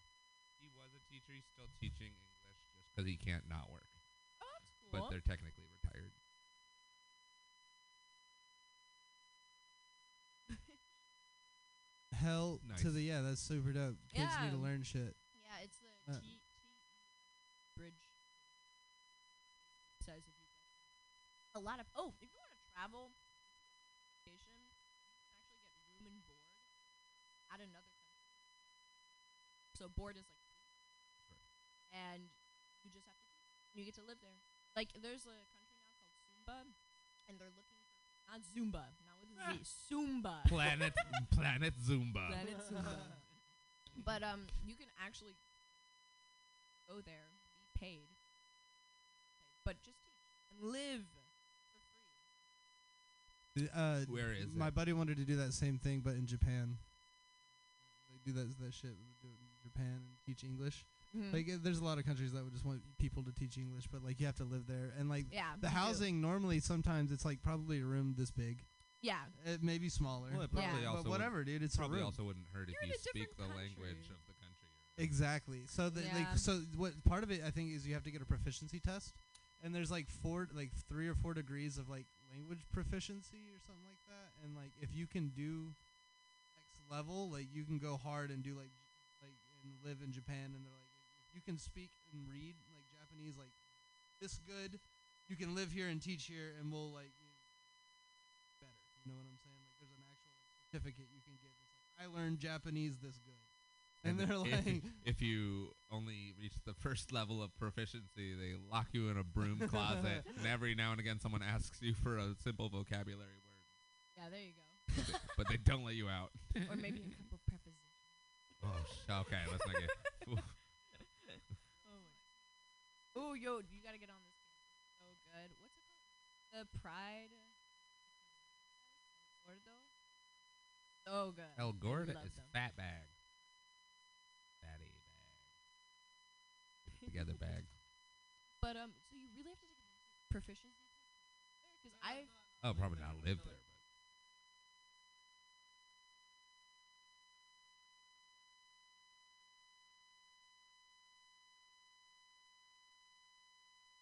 he was a teacher. He's still teaching English just because he can't not work. Oh, that's cool. But they're technically retired. Hell nice. to the yeah, that's super dope. Kids yeah. need to learn shit. Yeah, it's the uh. T bridge. Says if you a lot of oh, if you want to travel, you can actually get room and board at another country. So board is like, sure. and you just have to you get to live there. Like there's a country now called Zumba, and they're looking for not Zumba, not with Z- Zumba. Planet Planet Zumba. Planet Zumba. But um, you can actually go there, be paid, but just teach and live for free. Uh, Where is my it? buddy wanted to do that same thing, but in Japan. They do that that shit. Do it in Japan and teach English. Mm-hmm. Like, uh, there's a lot of countries that would just want people to teach English, but, like, you have to live there. And, like, yeah, the housing, too. Normally, sometimes it's, like, probably a room this big. Yeah. It may be smaller. Well, it probably yeah. also but whatever, dude, it's probably a room. Also wouldn't hurt You're if you speak the country. language of the country. Exactly. So, the, yeah. like, so what part of it, I think, is you have to get a proficiency test. And there's, like, four, like, three or four degrees of, like, language proficiency or something like that. And, like, if you can do next level, like, you can go hard and do, like, like and live in Japan. And they're, like, you can speak and read like Japanese like this good. You can live here and teach here, and we'll like you know, better. You know what I'm saying? Like there's an actual like, certificate you can get. That's like, I learned Japanese this good, and, and they're if like, if you only reach the first level of proficiency, they lock you in a broom closet, and every now and again someone asks you for a simple vocabulary word. Yeah, there you go. But, they, but they don't let you out. Or maybe a couple prepositions. Oh, sh- okay. Let's not get. Oh, yo, you gotta get on this game. So good. What's it called? The Pride. Gordo? So good. El Gordo is them. Fat bag. Fatty bag. Together bag. But, um, so you really have to take a proficiency test? Because I. Oh, probably not live there, but.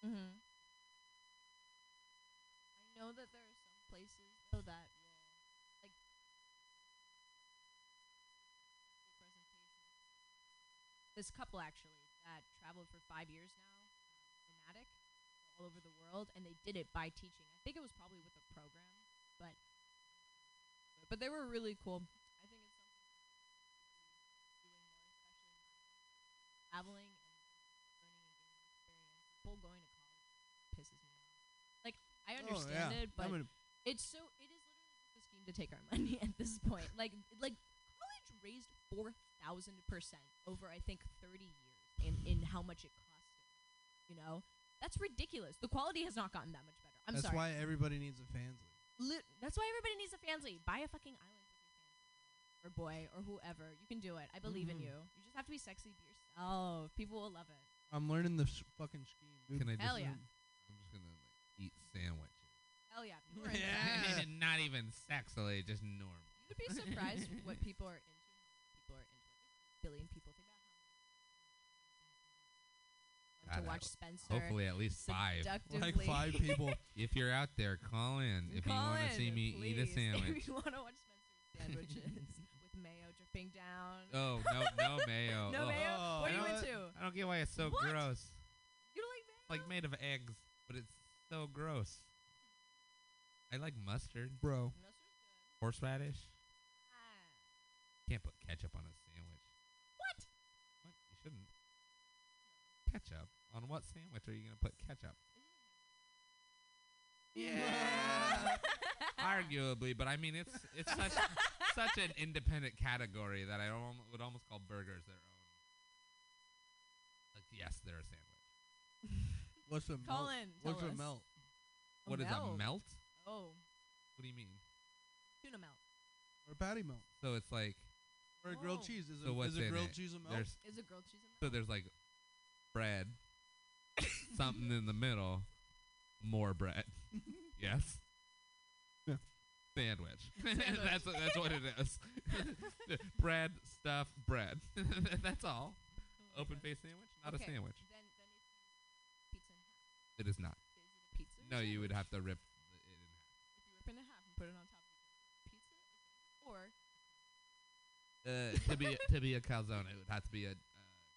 Mm-hmm. I know that there are some places though that will like presentation. This couple actually that traveled for five years now, nomadic, all over the world, and they did it by teaching. I think it was probably with a program, but but they were really cool. I think it's something doing more, especially traveling and learning going to. Like, I understand oh, yeah. it, but it's so, it is literally just a scheme to take our money at this point. Like, like college raised four thousand percent over, I think, thirty years in, in how much it cost it, you know? That's ridiculous. The quality has not gotten that much better. I'm that's sorry. That's why everybody needs a fans league. Li- that's why everybody needs a fans league. Buy a fucking island with your fans league. Or boy, or whoever. You can do it. I believe mm-hmm. in you. You just have to be sexy, be yourself. People will love it. I'm learning the sh- fucking scheme, dude. Can I Hell yeah. I'm just gonna like eat sandwiches. Hell yeah, people are into yeah. that. Not even sexily, just normal. You'd be surprised what people are into. People are into it. A billion people think about how to watch Spencer. Hopefully, at least five. Like five people. If you're out there, call in. If call you want to see me please. eat a sandwich. If you want to watch Spencer eat sandwiches with mayo dripping down. Oh no, no mayo. no oh. mayo. Oh, what are you into? I don't get why it's so what? gross. You don't like mayo? Like made of eggs. But it's so gross. I like mustard. Bro. Mustard's good. Horseradish. Ah. Can't put ketchup on a sandwich. What? What? You shouldn't. Ketchup? On what sandwich are you going to put ketchup? Yeah. Arguably, but I mean, it's it's such such an independent category that I al- would almost call burgers their own. Like, yes, they're a sandwich. What's a Colin, melt? What's a melt? A what melt? is a melt? Oh. What do you mean? Tuna melt. Or patty melt. So it's like. Or a grilled cheese. Is, so a, is a grilled it? cheese a melt? There's is a grilled cheese a melt? So there's like bread, something in the middle, more bread. Yes? Yeah. Sandwich. Sandwich. that's, that's what it is. Bread, stuff, bread. That's all. Oh Open face sandwich? Not okay. a sandwich. Then It is not. Is it a pizza? No, you would have to rip the, it in half. If you rip it in half and put it on top of the pizza, or uh, to be to be a calzone, it would have to be a uh,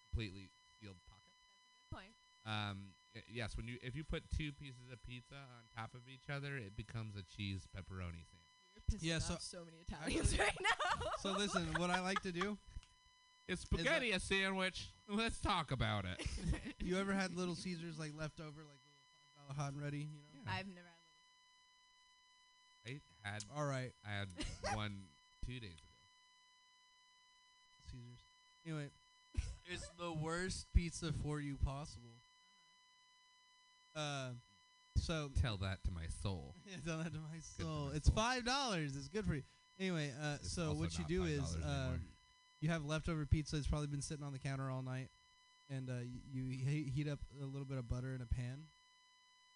completely sealed pocket. That's a good point. Um, y- yes, when you if you put two pieces of pizza on top of each other, it becomes a cheese pepperoni sandwich. You're pissing off so many Italians right now. So listen, what I like to do. It's spaghetti a sandwich. Let's talk about it. You ever had Little Caesars like leftover, like little hot and ready? You know? Yeah. I've never had Little Caesars. I I had all right. I had one two days ago. Caesar's. Anyway, it's the worst pizza for you possible. Uh, so tell that to my soul. Yeah, tell that to my soul. It's five dollars. It's good for you. Anyway, uh, so what you do is uh, you have leftover pizza. It's probably been sitting on the counter all night, and uh, you, you he- heat up a little bit of butter in a pan,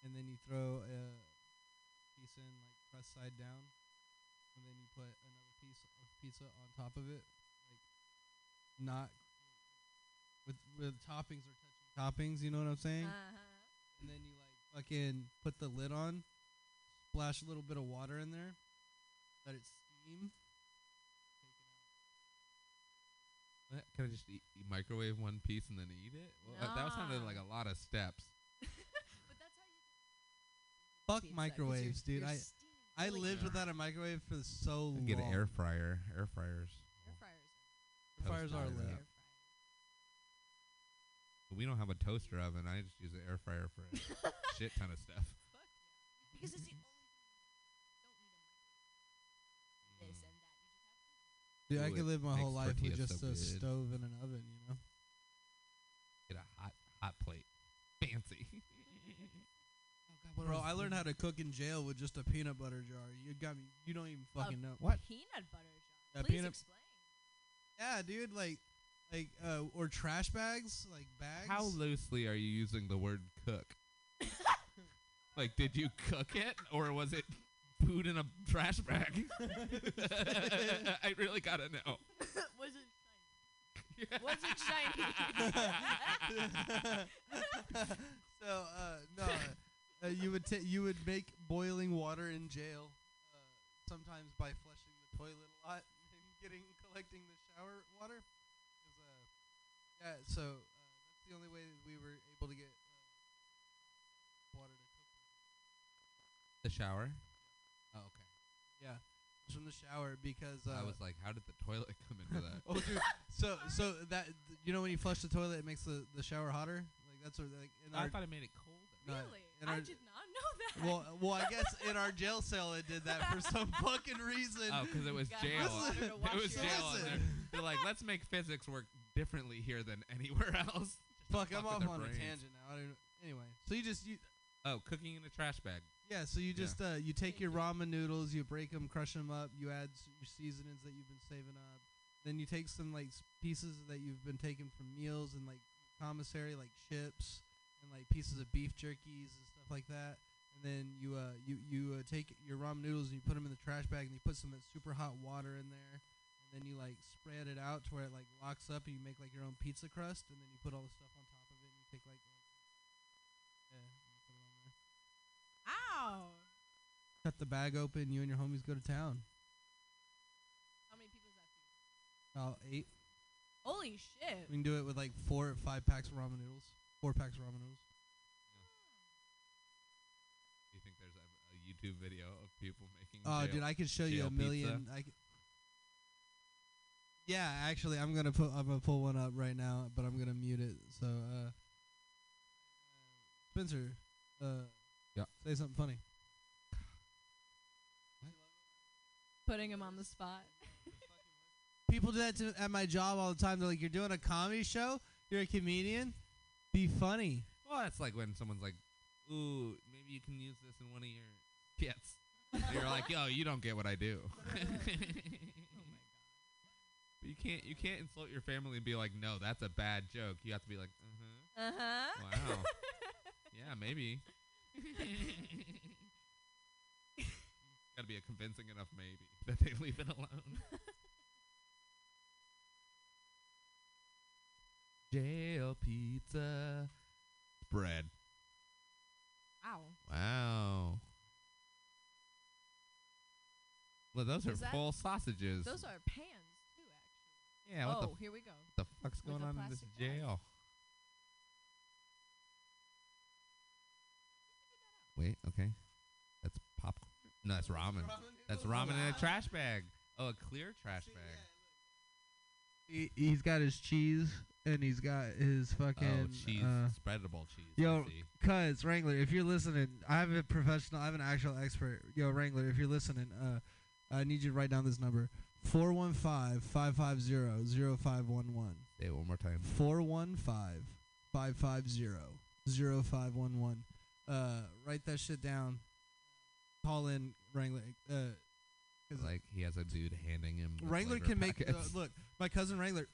and then you throw a piece in like crust side down, and then you put another piece of pizza on top of it, like not with with toppings or touching toppings. You know what I'm saying? Uh-huh. And then you like fucking put the lid on, splash a little bit of water in there, let it. Can I just eat, eat microwave one piece and then eat it? Well, nah. that, that sounded like a lot of steps. But that's how you fuck pizza, microwaves, you're, dude. You're I I lived yeah. without a microwave for so I'd long. Get an air fryer. Air fryers. Air fryers. Air fryers are lit. But we don't have a toaster oven. I just use an air fryer for a shit ton of stuff. Fuck yeah. Because it's the Dude, Ooh, I could live my whole life with just so a good. stove and an oven, you know? Get a hot hot plate. Fancy. Oh God, Bro, I learned how to cook in jail with just a peanut butter jar. You got me. You don't even fucking a know. What? Peanut butter jar? A Please explain. Yeah, dude, like, like uh, or trash bags, like bags. How loosely are you using the word cook? Like, did you cook it, or was it... food in a trash bag? I really gotta know. Was it shiny? Was it shiny? So, uh, no, uh, you would t- you would make boiling water in jail, uh, sometimes by flushing the toilet a lot and getting collecting the shower water. Uh, yeah, so uh, that's the only way that we were able to get uh, water to cook. The shower. Oh, okay. Yeah. It's from the shower because... Uh, I was like, how did the toilet come into that? Oh, dude. So, so that th- you know when you flush the toilet, it makes the, the shower hotter? Like, that's what... Like, in I our thought it made it colder. Really? I did not know that. Well, uh, well, I guess in our jail cell it did that for some fucking reason. Oh, because it was jail. Listen, it was jail. In there. They're like, let's make physics work differently here than anywhere else. Fuck, fuck, I'm off on brains. a tangent now. I don't anyway, so you just... You oh, cooking in a trash bag. Yeah, so you just yeah. uh, you take your ramen noodles, you break them, crush them up, you add s- your seasonings that you've been saving up, then you take some like s- pieces that you've been taking from meals and like commissary, like chips and like pieces of beef jerkies and stuff like that, and then you uh you you uh, take your ramen noodles and you put them in the trash bag and you put some super hot water in there, and then you like spread it out to where it like locks up and you make like your own pizza crust and then you put all the stuff on top of it and you take like. Cut the bag open. You and your homies go to town. How many people is that? Oh, eight. Holy shit! We can do it with like four or five packs of ramen noodles. Four packs of ramen noodles. Yeah. Do you think there's a, a YouTube video of people making? Oh, dude, I could show you a million. I c- yeah, actually, I'm gonna put I'm gonna pull one up right now, but I'm gonna mute it. So, uh, Spencer, uh, yeah, say something funny. Putting him on the spot. People do that to, at my job all the time. They're like, you're doing a comedy show? You're a comedian? Be funny. Well, that's like when someone's like, ooh, maybe you can use this in one of your skits. You're like, yo, you don't get what I do. Oh, my God. But you can't, you can't insult your family and be like, no, that's a bad joke. You have to be like, uh-huh. Uh-huh. Wow. Yeah, maybe. Gotta be a convincing enough maybe that they leave it alone. Jail pizza bread. Ow. Wow. Well, those Is are full sausages. Those are pans too, actually. Yeah. What oh, the f- here we go. What the fuck's With going the on in this jail? Wait. Okay. That's popcorn. No, that's ramen. That's ramen in a trash bag. Oh, a clear trash bag. He, he's got his cheese and he's got his fucking oh, cheese, uh, spreadable cheese. Yo, cuz Wrangler, if you're listening, I'm a professional, I'm an actual expert. Yo, Wrangler, if you're listening, uh, I need you to write down this number: four one five five five zero zero five one one. Say it one more time. Four one five five five zero zero five one one. Uh, write that shit down. Call in Wrangler. Uh, like he has a dude handing him. Wrangler can packets. make uh, look. My cousin Wrangler.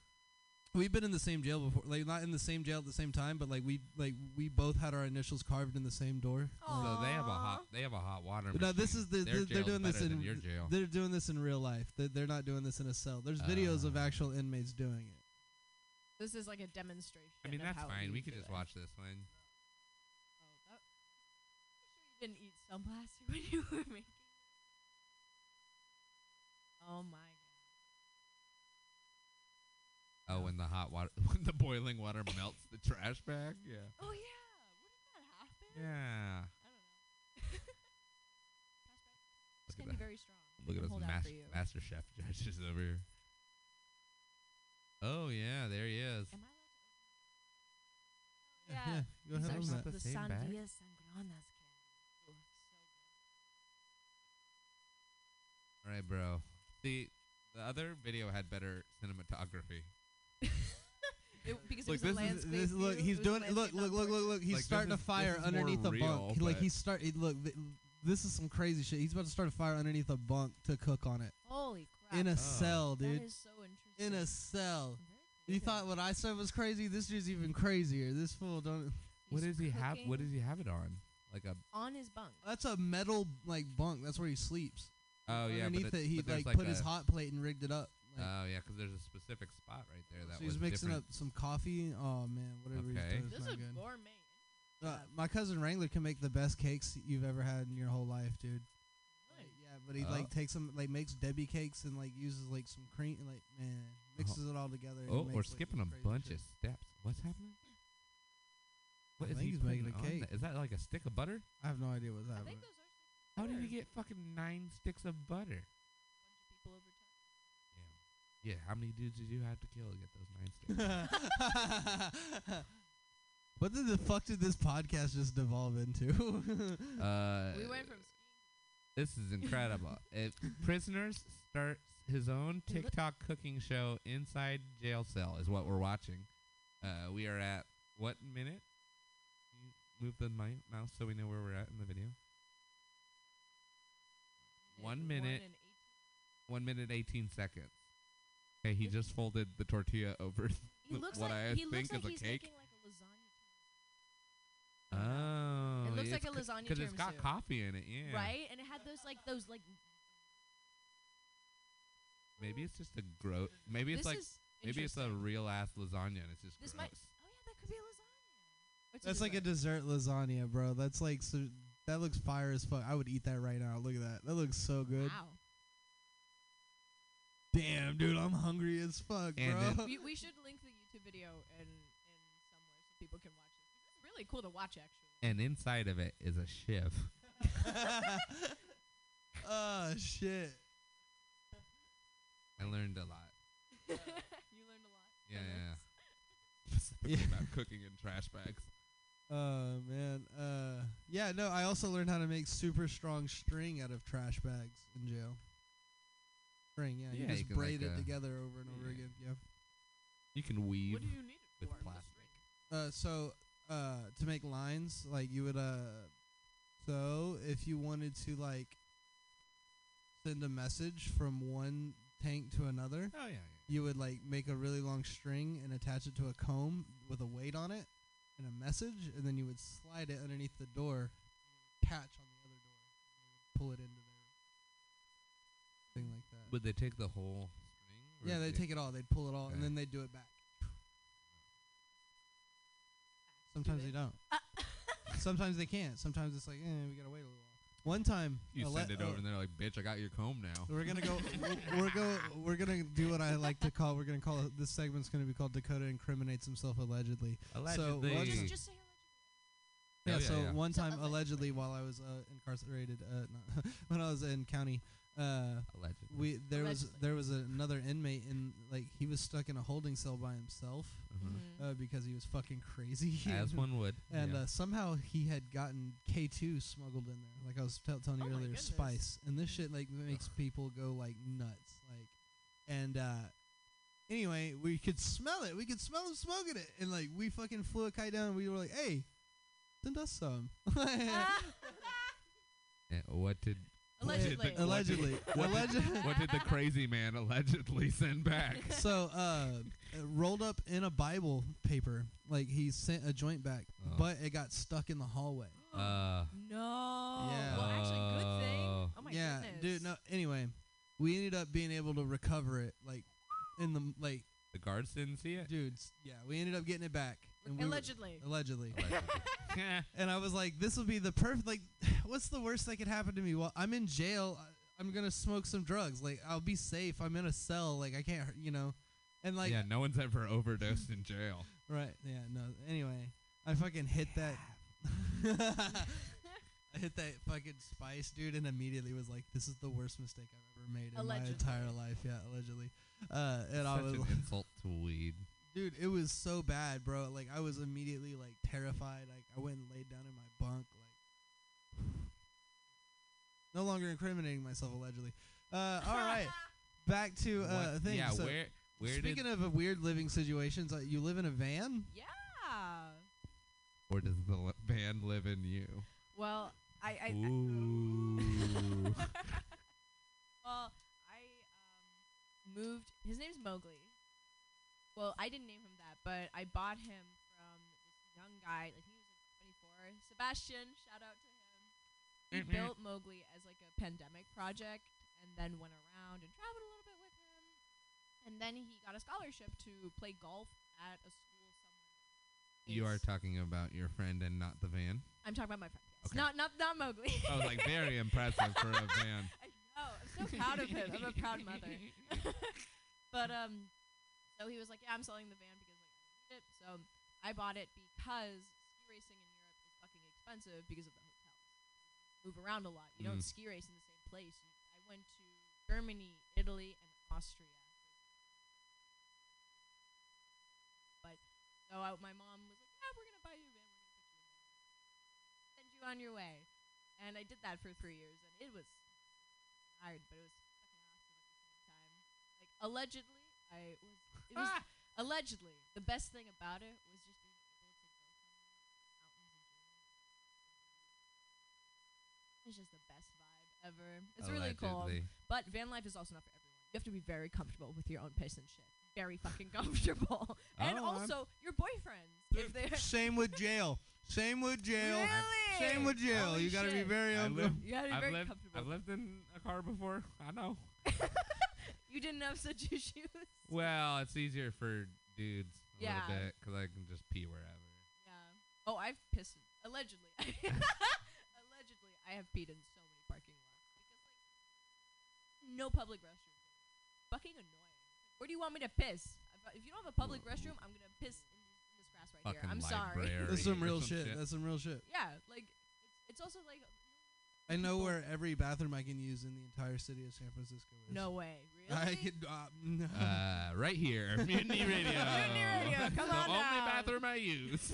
We've been in the same jail before, like not in the same jail at the same time, but like we like we both had our initials carved in the same door. Aww. So they have a hot they have a hot water. But no, this is the, they're, they're doing this in your jail. They're doing this in real life. They're, they're not doing this in a cell. There's uh, videos of actual inmates doing it. This is like a demonstration. I mean, that's fine. We could just watch this one. Oh, that I'm sure you didn't eat sunblaster when you were making. Oh my. Oh, when the hot water, when the boiling water melts the trash bag? Yeah. Oh, yeah. Wouldn't that happen? Yeah. I don't know. Trash bag. It's going to be very strong. Look at those mas- master chef judges over here. Oh, yeah. There he is. Am I allowed to? Yeah. yeah. Go ahead and open that. The same bag. All right, bro. See, the other video had better cinematography. It, because look, it was a landscape this view, look, he's doing. Look, look, look, look, look. He's like starting is, a fire underneath a bunk. He, like he's start. He, look, th- this is some crazy shit. He's about to start a fire underneath a bunk to cook on it. Holy crap! In a oh. cell, dude. That is so interesting. In a cell. You yeah. thought what I said was crazy? This dude's even crazier. This fool don't. He's what does he have? What does he have it on? Like a on his bunk. That's a metal like bunk. That's where he sleeps. Oh underneath yeah. Underneath it, he like, like put his hot plate and rigged it up. Oh, yeah, because there's a specific spot right there. That so he's was mixing different. up some coffee. Oh, man, whatever okay. he's doing is not good. This is gourmet. Uh, my cousin Wrangler can make the best cakes you've ever had in your whole life, dude. Nice. Like, yeah, but he, oh. like, takes them, like, makes Debbie cakes and, like, uses, like, some cream and, like, man, mixes oh. it all together. Oh, we're like skipping a bunch shit. of steps. What's happening? What I is think he he's making a cake. That? Is that, like, a stick of butter? I have no idea what's happening. I think those are How butter. did he get fucking nine sticks of butter? Yeah, how many dudes did you have to kill to get those nine sticks? What the fuck did this podcast just devolve into? uh, we went from skiing. This is incredible. If Prisoners starts his own TikTok cooking show inside jail cell is what we're watching. Uh, we are at what minute? Move the mi- mouse so we know where we're at in the video. One minute. One minute, eighteen seconds. Okay, he just folded the tortilla over th- what like I think looks like is a he's cake. Like a lasagna. Oh, it looks like a lasagna because it's got coffee in it, yeah. Right, and it had those like those like. Maybe it's just a gross. Maybe this it's like maybe it's a real ass lasagna, and it's just this gross. Might, oh yeah, that could be a lasagna. What's That's a like a dessert lasagna, bro. That's like so that looks fire as fuck. I would eat that right now. Look at that. That looks so good. Wow. Damn, dude, I'm hungry as fuck, and bro. We, we should link the YouTube video in, in somewhere so people can watch it. It's really cool to watch, actually. And inside of it is a chef. Oh, shit. I learned a lot. You learned a lot? Yeah, yeah. Specifically yeah. about cooking in trash bags. Oh, uh, man. Uh, yeah, no, I also learned how to make super strong string out of trash bags in jail. Yeah, yeah, you just you braid like it together over and yeah. over again. Yeah. You can weave. What do you need it with for? Plastic. Uh, so uh, to make lines, like you would. Uh, so if you wanted to like send a message from one tank to another, oh yeah, yeah, you would like make a really long string and attach it to a comb with a weight on it and a message, and then you would slide it underneath the door, catch on the other door, and pull it into there. Thing like. Would they take the whole string? Yeah, they'd they take it all. They'd pull it all, okay. and then they'd do it back. Sometimes do they? they don't. Sometimes they can't. Sometimes it's like, eh, we gotta wait a little while. One time, you I'll send it over, oh. and they're like, "Bitch, I got your comb now." We're gonna go. we're, we're go. We're gonna do what I like to call. We're gonna call it, this segment's gonna be called Dakota Incriminates Himself Allegedly. Allegedly. So well, just, just say allegedly. Yeah. yeah so yeah, yeah. one time, so allegedly, allegedly, while I was uh, incarcerated, uh, when I was in county. Uh, Allegedly. We there Allegedly. was there was another inmate, and like he was stuck in a holding cell by himself mm-hmm. uh, because he was fucking crazy. As one would. And yeah. uh, somehow he had gotten K two smuggled in there. Like I was t- telling you oh earlier, spice. And this shit like makes Ugh. people go like nuts. Like, and uh, anyway, we could smell it. We could smell him smoking it, and like we fucking flew a kite down. And we were like, "Hey, send us some." And what did? Allegedly. Allegedly. What did, the, what, did, what did the crazy man allegedly send back? So, uh, rolled up in a Bible paper. Like, he sent a joint back, oh. but it got stuck in the hallway. Uh, no. Yeah. Well, actually, good thing. Oh, my yeah, goodness. Yeah, dude, no, anyway, we ended up being able to recover it, like, in the, like. The guards didn't see it? Dude, yeah, we ended up getting it back. And we allegedly. Were, allegedly. Allegedly. And I was like, this will be the perfect, like, what's the worst that could happen to me? Well, I'm in jail. I, I'm going to smoke some drugs. Like, I'll be safe. I'm in a cell. Like, I can't, you know. And, like. Yeah, no one's ever overdosed in jail. Right. Yeah, no. Anyway, I fucking hit yeah. that. I hit that fucking spice, dude, and immediately was like, this is the worst mistake I've ever made allegedly. in my entire life. Yeah, allegedly. Uh, and Such I was an like insult to weed. Dude, it was so bad, bro. Like, I was immediately, like, terrified. Like, I went and laid down in my bunk. Like, no longer incriminating myself, allegedly. Uh, all right. Back to uh, a thing. Yeah, so where, where speaking did of a weird living situations, uh, you live in a van? Yeah. Or does the li- van live in you? Well, I... I Ooh. I well, I um, moved... His name's Mowgli. Well, I didn't name him that, but I bought him from this young guy. Like, he was like twenty-four. Sebastian, shout out to him. He mm-hmm. built Mowgli as like a pandemic project, and then went around and traveled a little bit with him. And then he got a scholarship to play golf at a school somewhere. You are talking about your friend and not the van? I'm talking about my friend. Yes. Okay. Not not not Mowgli. I was like, very impressive for a van. I know. I'm so proud of him. I'm a proud mother. But um. So he was like, yeah, I'm selling the van because like I need it. So I bought it because ski racing in Europe is fucking expensive because of the hotels. Move around a lot. You mm. don't ski race in the same place. I went to Germany, Italy, and Austria. But so I, my mom was like, yeah, we're going to buy you a van. We're going to put you in there. Send you on your way. And I did that for three years. And it was hard, but it was fucking awesome at the same time. Like, allegedly, I was... It was ah. allegedly the best thing about it was just being able to go somewhere. It's just the best vibe ever. It's allegedly. really cool. But van life is also not for everyone. You have to be very comfortable with your own pace and shit. Very fucking comfortable. Oh, and also I'm your boyfriends. If Same with jail. Same with jail. Really? Same with jail. Holy you gotta shit. be very comfortable. You gotta be I've very lived, comfortable. I've lived in a car before. I know. You didn't have such issues. Well, it's easier for dudes a yeah. little bit because I can just pee wherever. Yeah. Oh, I've pissed. Allegedly. Allegedly, I have peed in so many parking lots. Because, like, no public restroom. Fucking annoying. Where do you want me to piss? If you don't have a public Whoa. restroom, I'm going to piss in this grass right Fucking here. I'm sorry. That's some real some shit. shit. That's some real shit. Yeah. Like, it's, it's also like. I know where every bathroom I can use in the entire city of San Francisco is. No way. Really? I could, uh, no. uh, right here. Mutiny Radio. Mutiny Radio. Come on now. The only bathroom I use.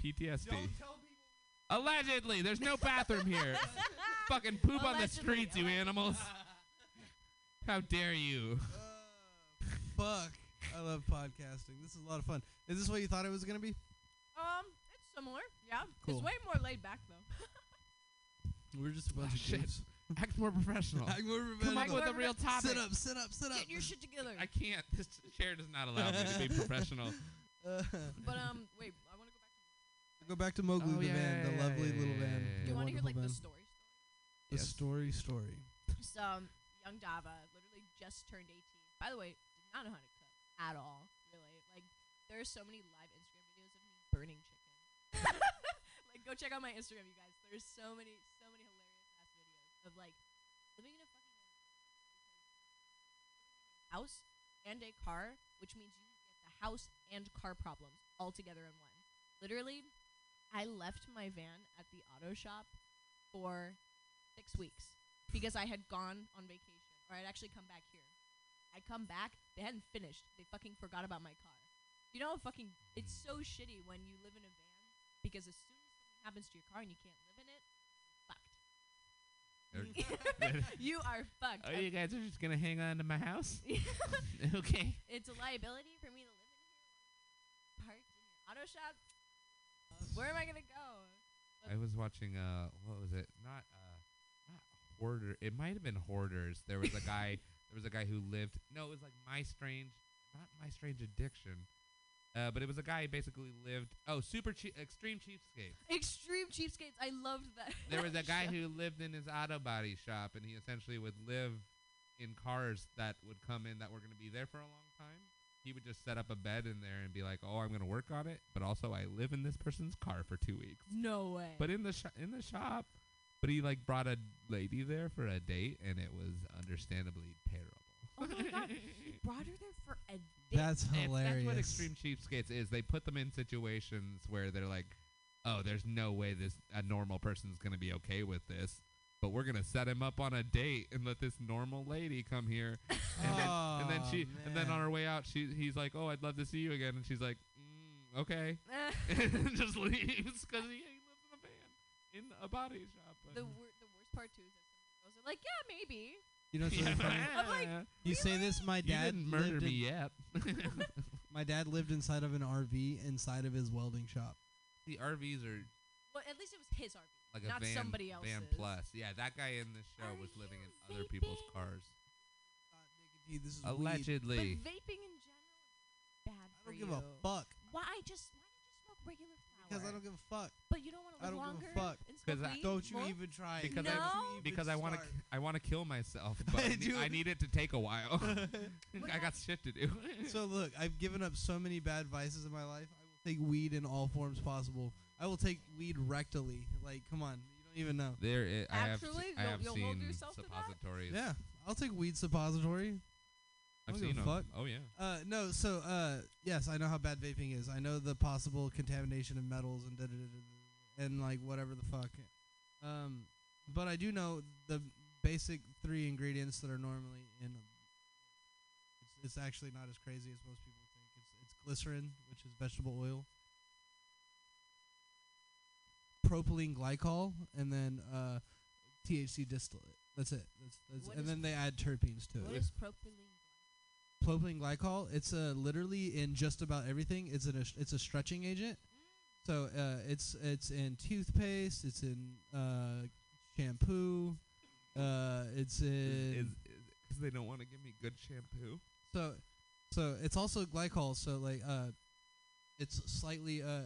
P T S D. Don't tell people. Allegedly. There's no bathroom here. Fucking poop Allegedly. on the streets, you animals. How dare you. Uh, fuck. I love podcasting. This is a lot of fun. Is this what you thought it was going to be? Um. Similar, yeah. Cool. It's way more laid back though. We're just a bunch oh, of shit. Dudes. Act more professional. Act more professional. Come on with a real topic. Sit up, sit up, sit up. Get your shit together. I can't. This chair does not allow me to be professional. Uh, but um, wait. I want to go back to. Go back to Mowgli oh, the yeah, van, yeah, the yeah, lovely yeah, little yeah, van. Yeah, yeah. You want to hear like van. the story? story? The yes. story, story. So, um, young Dava literally just turned eighteen. By the way, did not know how to cook at all. Really, like there are so many live Instagram videos of me burning chicken. Like, go check out my Instagram, you guys. There's so many, so many hilarious ass videos of like living in a fucking house and a car, which means you get the house and car problems all together in one. Literally, I left my van at the auto shop for six weeks because I had gone on vacation, or I'd actually come back here. I come back, they hadn't finished. They fucking forgot about my car. You know, fucking, it's so shitty when you live in a van because as soon as something happens to your car and you can't live in it, you are fucked. Oh, you guys are just gonna hang on to my house? Okay. It's a liability for me to live in here. Parked in your auto shop. Uh, Where am I gonna go? What I was watching. Uh, what was it? Not. Uh, not Hoarder. It might have been Hoarders. There was a guy. There was a guy who lived. No, it was like My Strange. Not My Strange Addiction. Uh, but it was a guy who basically lived. Oh, super cheap, extreme cheapskates. Extreme cheapskates. I loved that. There was a guy who lived in his auto body shop, and he essentially would live in cars that would come in that were going to be there for a long time. He would just set up a bed in there and be like, "Oh, I'm going to work on it, but also I live in this person's car for two weeks." No way. But in the sh- in the shop, but he like brought a lady there for a date, and it was understandably terrible. Oh my God. He brought her there for a date. That's hilarious. That's what extreme cheapskates is. They put them in situations where they're like, "Oh, there's no way this a normal person's gonna be okay with this, but we're gonna set him up on a date and let this normal lady come here." and, oh then, and then she, man. and then on her way out, she he's like, "Oh, I'd love to see you again," and she's like, mm, "Okay," and just leaves because he lives in a van in a body shop. The, wor- the worst part too is that some girls are like, "Yeah, maybe." You know, it's yeah, really funny. I'm like, really? You say this, my dad you didn't murder me yet. My dad lived inside of an R V inside of his welding shop. The R Vs are. Well, at least it was his R V, like not van, somebody else's. Van plus, yeah, that guy in this show are was living in vaping? Other people's cars. God, this is allegedly. Weed. But vaping in general, is bad for you. I don't you. give a fuck. Why I just why don't you smoke regular flower? Because I don't give a fuck. But you don't want to live longer. I don't longer give a fuck. I don't you more? even try it. Because no. I, because I want to k- I want to kill myself, but I, ne- I need it to take a while. I got shit to do. So look, I've given up so many bad vices in my life. I will take weed in all forms possible. I will take weed rectally. Like, come on, you don't even know. There, it, I Actually, have, I have you'll, you'll seen suppositories. Yeah, I'll take weed suppository. I've seen them. Fuck. Oh yeah. Uh, no, so uh, yes, I know how bad vaping is. I know the possible contamination of metals and da da da and like whatever the fuck. Um, but I do know the basic three ingredients that are normally in. Um, it's, it's actually not as crazy as most people think. It's, it's glycerin, which is vegetable oil, propylene glycol, and then uh, T H C distillate. That's it. That's, that's and then they add terpenes to it. What is propylene? Propylene glycol, it's uh, literally in just about everything. It's an sh- it's a stretching agent, so uh, it's it's in toothpaste, it's in uh, shampoo, uh, it's in because they don't want to give me good shampoo. So, so it's also glycol. So like, uh, it's slightly uh,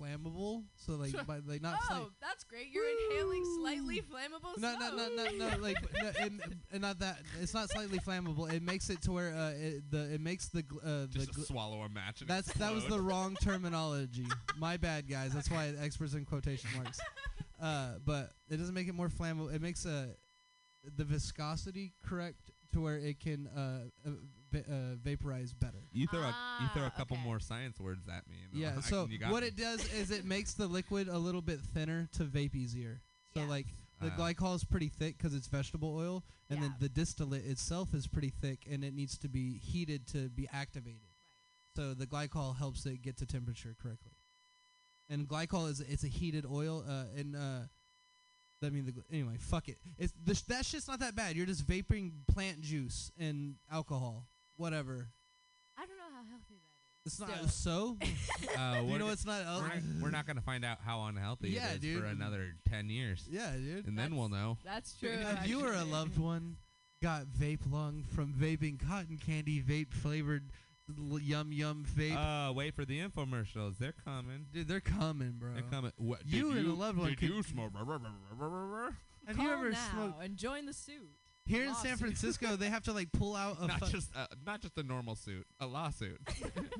flammable. So like, by, like not. Oh, sli- that's great! You're Woo. inhaling slightly flammable. No, smoke. no, no, no, no. Like, no, and, and not that. It's not slightly flammable. It makes it to where uh, it, the it makes the gl- uh, just the gl- swallow a match. And that's explode. That was the wrong terminology. My bad, guys. That's why experts in quotation marks. Uh, but it doesn't make it more flammable. It makes uh, the viscosity correct to where it can. Uh, uh, V- uh, vaporize better. You throw ah, a you throw a couple okay. more science words at me. And yeah. So what me. it does is it makes the liquid a little bit thinner to vape easier. So yes. like the uh, glycol is pretty thick because it's vegetable oil, and yeah. then the distillate itself is pretty thick, and it needs to be heated to be activated. Right. So the glycol helps it get to temperature correctly. And glycol is it's a heated oil, uh, and uh, I mean the gl- anyway, fuck it. It's sh- that shit's not that bad. You're just vaping plant juice and alcohol. Whatever. I don't know how healthy that is. It's not so. so? uh, you know it's not healthy. We're not going to find out how unhealthy yeah, it is dude. for another ten years. Yeah, dude. And that's, then we'll know. That's true. If you or a loved one got vape lung from vaping cotton candy vape flavored yum yum vape. Uh, wait for the infomercials. They're coming. Dude, they're coming, bro. They're coming. What, you and a loved one could you smoke. Have you ever smoked? And join the suit. Here in San Francisco, they have to like pull out a not fu- just uh, not just a normal suit, a lawsuit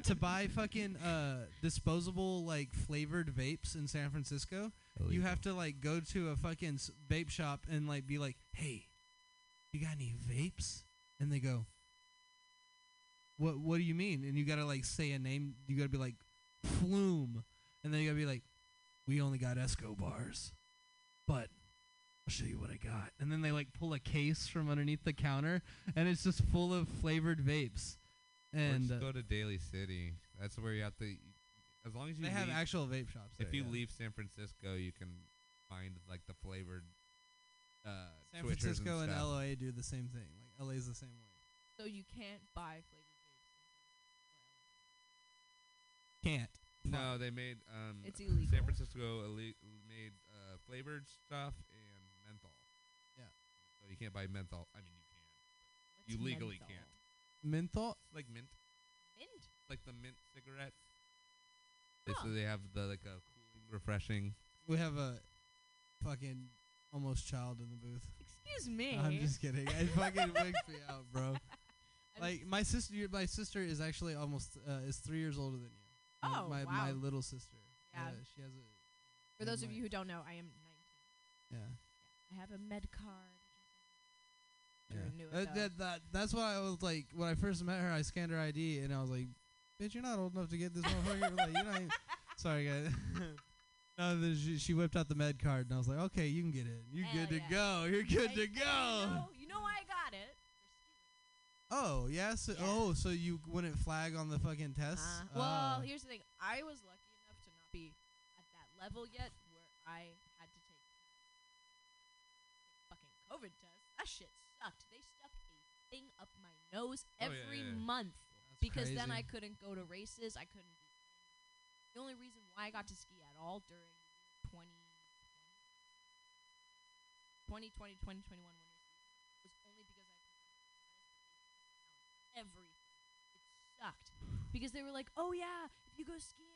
to buy fucking uh, disposable like flavored vapes in San Francisco. Illegal. You have to like go to a fucking s- vape shop and like be like, "Hey, you got any vapes?" And they go, "What? What do you mean?" And you gotta like say a name. You gotta be like, "Flume," and then you gotta be like, "We only got Escobars, but." I'll show you what I got. And then they like pull a case from underneath the counter, and it's just full of flavored vapes. And just go to Daly City. That's where you have to. As long as you they leave, have actual vape shops. If there, you yeah. leave San Francisco, you can find like the flavored. Uh, San Twitchers Francisco and, and L A do the same thing. Like L A's the same way. So you can't buy flavored vapes. Can't. No, they made. Um, it's illegal. San Francisco ali- made uh, flavored stuff and menthol. Yeah. So you can't buy menthol. I mean, you can. What's you legally menthol? Can't. Menthol? It's like mint. Mint? It's like the mint cigarettes. Huh. They, so they have the like a cooling, refreshing. We have a fucking almost child in the booth. Excuse me. No, I'm just kidding. It fucking wakes me out, bro. Like my sister, my sister is actually almost uh, is three years older than you. Oh, my, wow. my little sister. Yeah. Uh, she has a. For those of you who don't know, I am nineteen. Yeah. yeah. I have a med card. Yeah. Uh, that, that, that's why I was like, when I first met her, I scanned her I D and I was like, bitch, you're not old enough to get this motherfucker. Like, you're not even sorry, guys. No, the, she, she whipped out the med card and I was like, okay, you can get it. You're Hell good yeah. to go. You're good I to go. Know. You know why I got it. Oh, yeah, so yeah. Oh, so you wouldn't flag on the fucking test? Uh, oh. Well, here's the thing. I was lucky enough to not be at that level yet where I had to take fucking COVID test. That shit sucked. They stuck a thing up my nose every oh, yeah, yeah, yeah. month. That's because crazy. Then I couldn't go to races. I couldn't. The only reason why I got to ski at all during twenty twenty, twenty twenty, twenty twenty-one was only because I everything. It sucked. Because they were like, oh yeah, if you go skiing,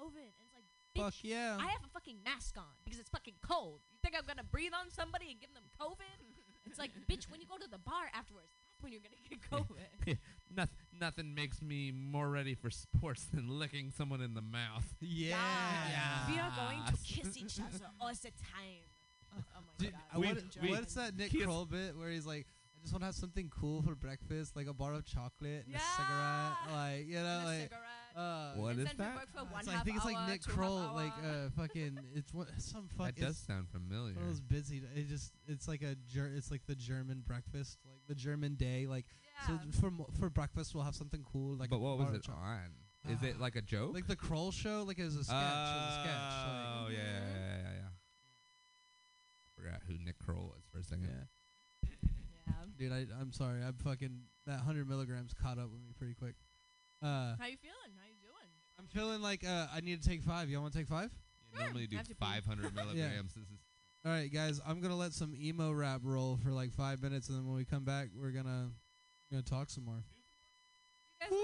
COVID. And it's like, bitch, fuck yeah. I have a fucking mask on because it's fucking cold. You think I'm gonna breathe on somebody and give them COVID? It's like, bitch, when you go to the bar afterwards, that's when you're gonna get COVID. Yeah, nothing, nothing makes me more ready for sports than licking someone in the mouth. Yeah. yeah. We are going to kiss each other all the time. Oh my Did God. What, what's that Nick Kroll bit where he's like, just want to have something cool for breakfast, like a bar of chocolate and yeah. a cigarette, like you know, and like a uh, what is that? For one so I think it's like Nick Kroll, like uh, fucking, it's what some fuck. That does sound familiar. It was busy. D- it just, it's like a, ger- it's like the German breakfast, like the German day, like yeah. so for mo- for breakfast we'll have something cool, like. But what was it on? Uh, is it like a joke? Like the Kroll show, like it was a sketch. Uh, it was a sketch. Oh like yeah, yeah, yeah, yeah, yeah. I forgot who Nick Kroll was for a second. Yeah. Dude, I, I'm sorry. I'm fucking that hundred milligrams caught up with me pretty quick. Uh, How you feeling? How you doing? I'm feeling like uh, I need to take five. Y'all want to take five? Yeah, sure. Normally do five hundred milligrams. Yeah. This is all right, guys. I'm gonna let some emo rap roll for like five minutes, and then when we come back, we're gonna gonna talk some more. You guys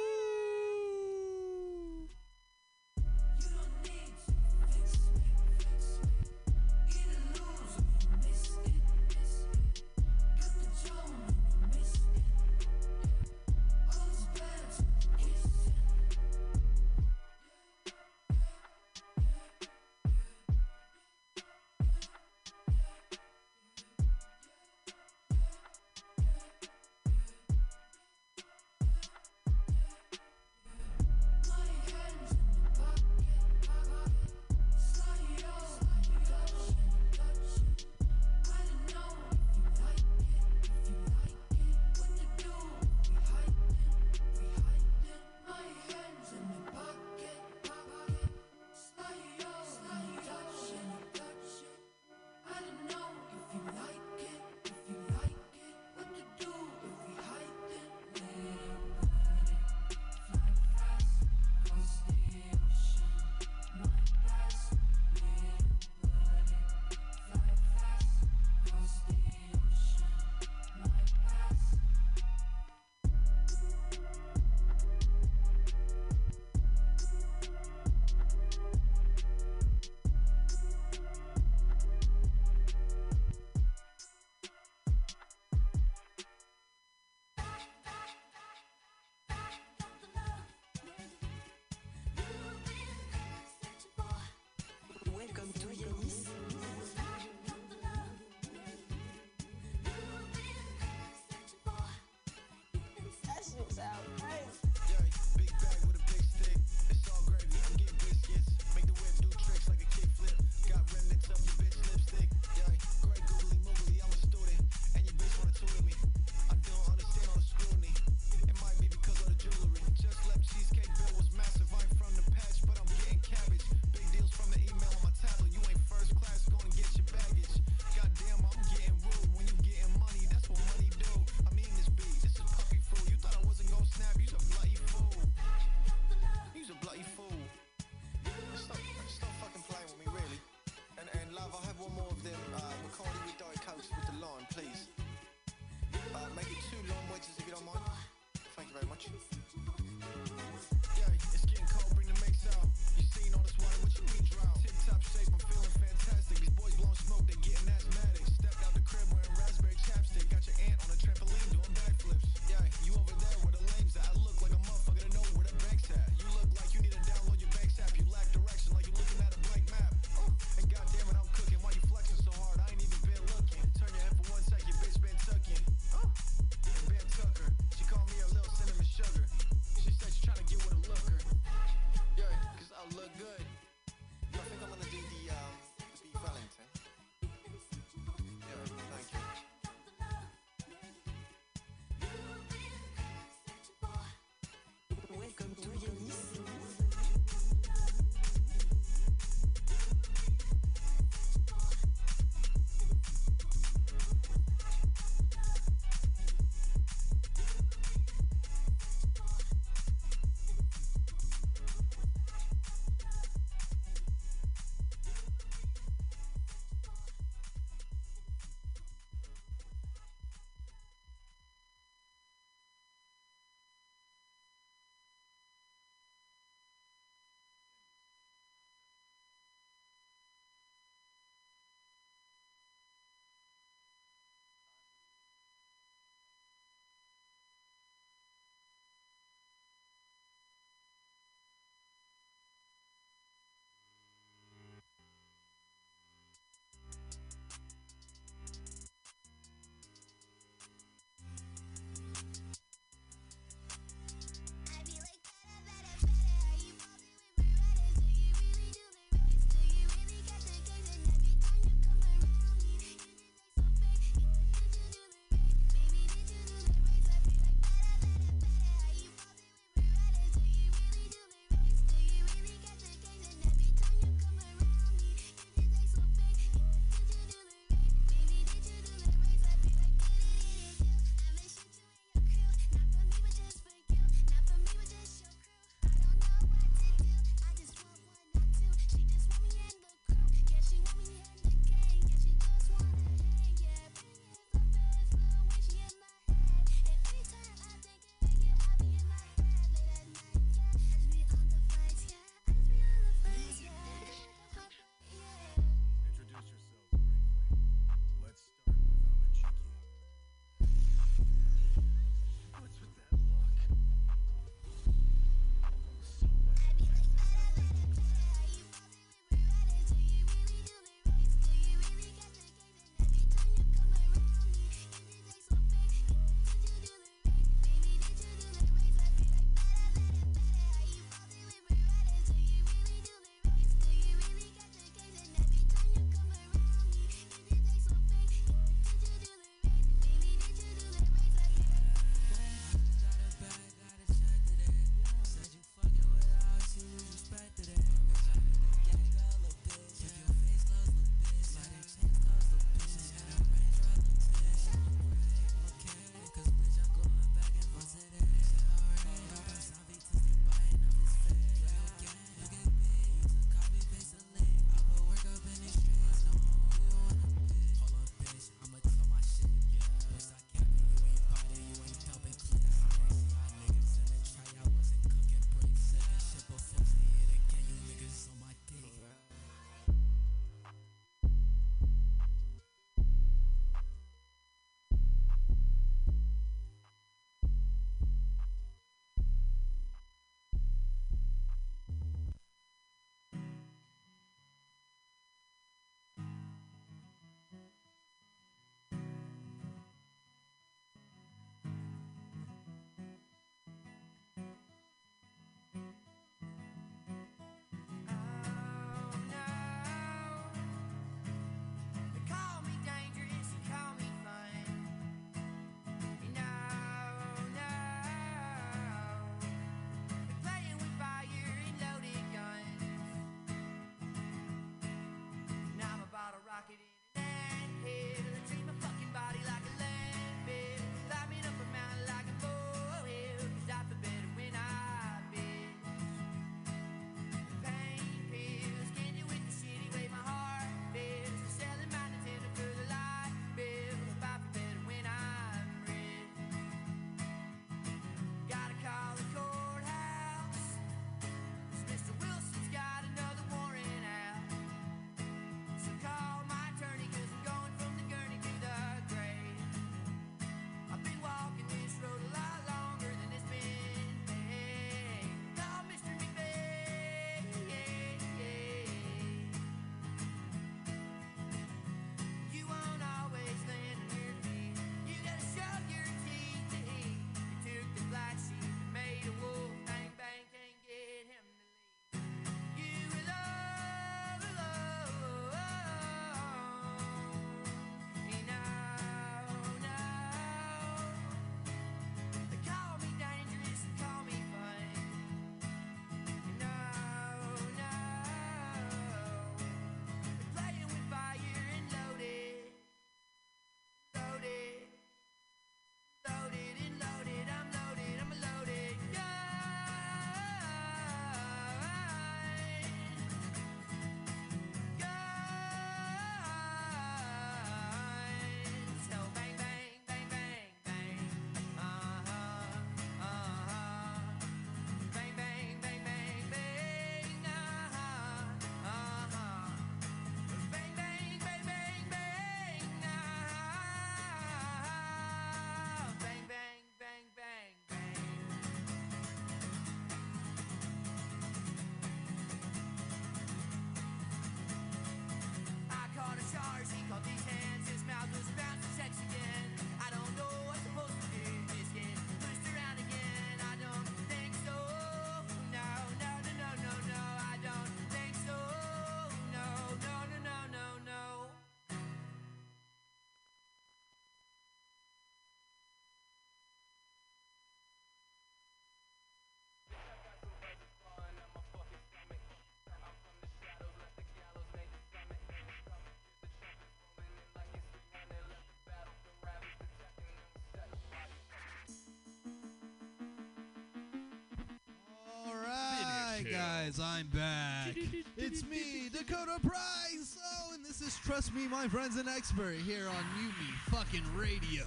Hey guys, I'm back. It's me, Dakota Price. Oh, and this is Trust Me, My Friend's an Expert here on Muni fucking Radio.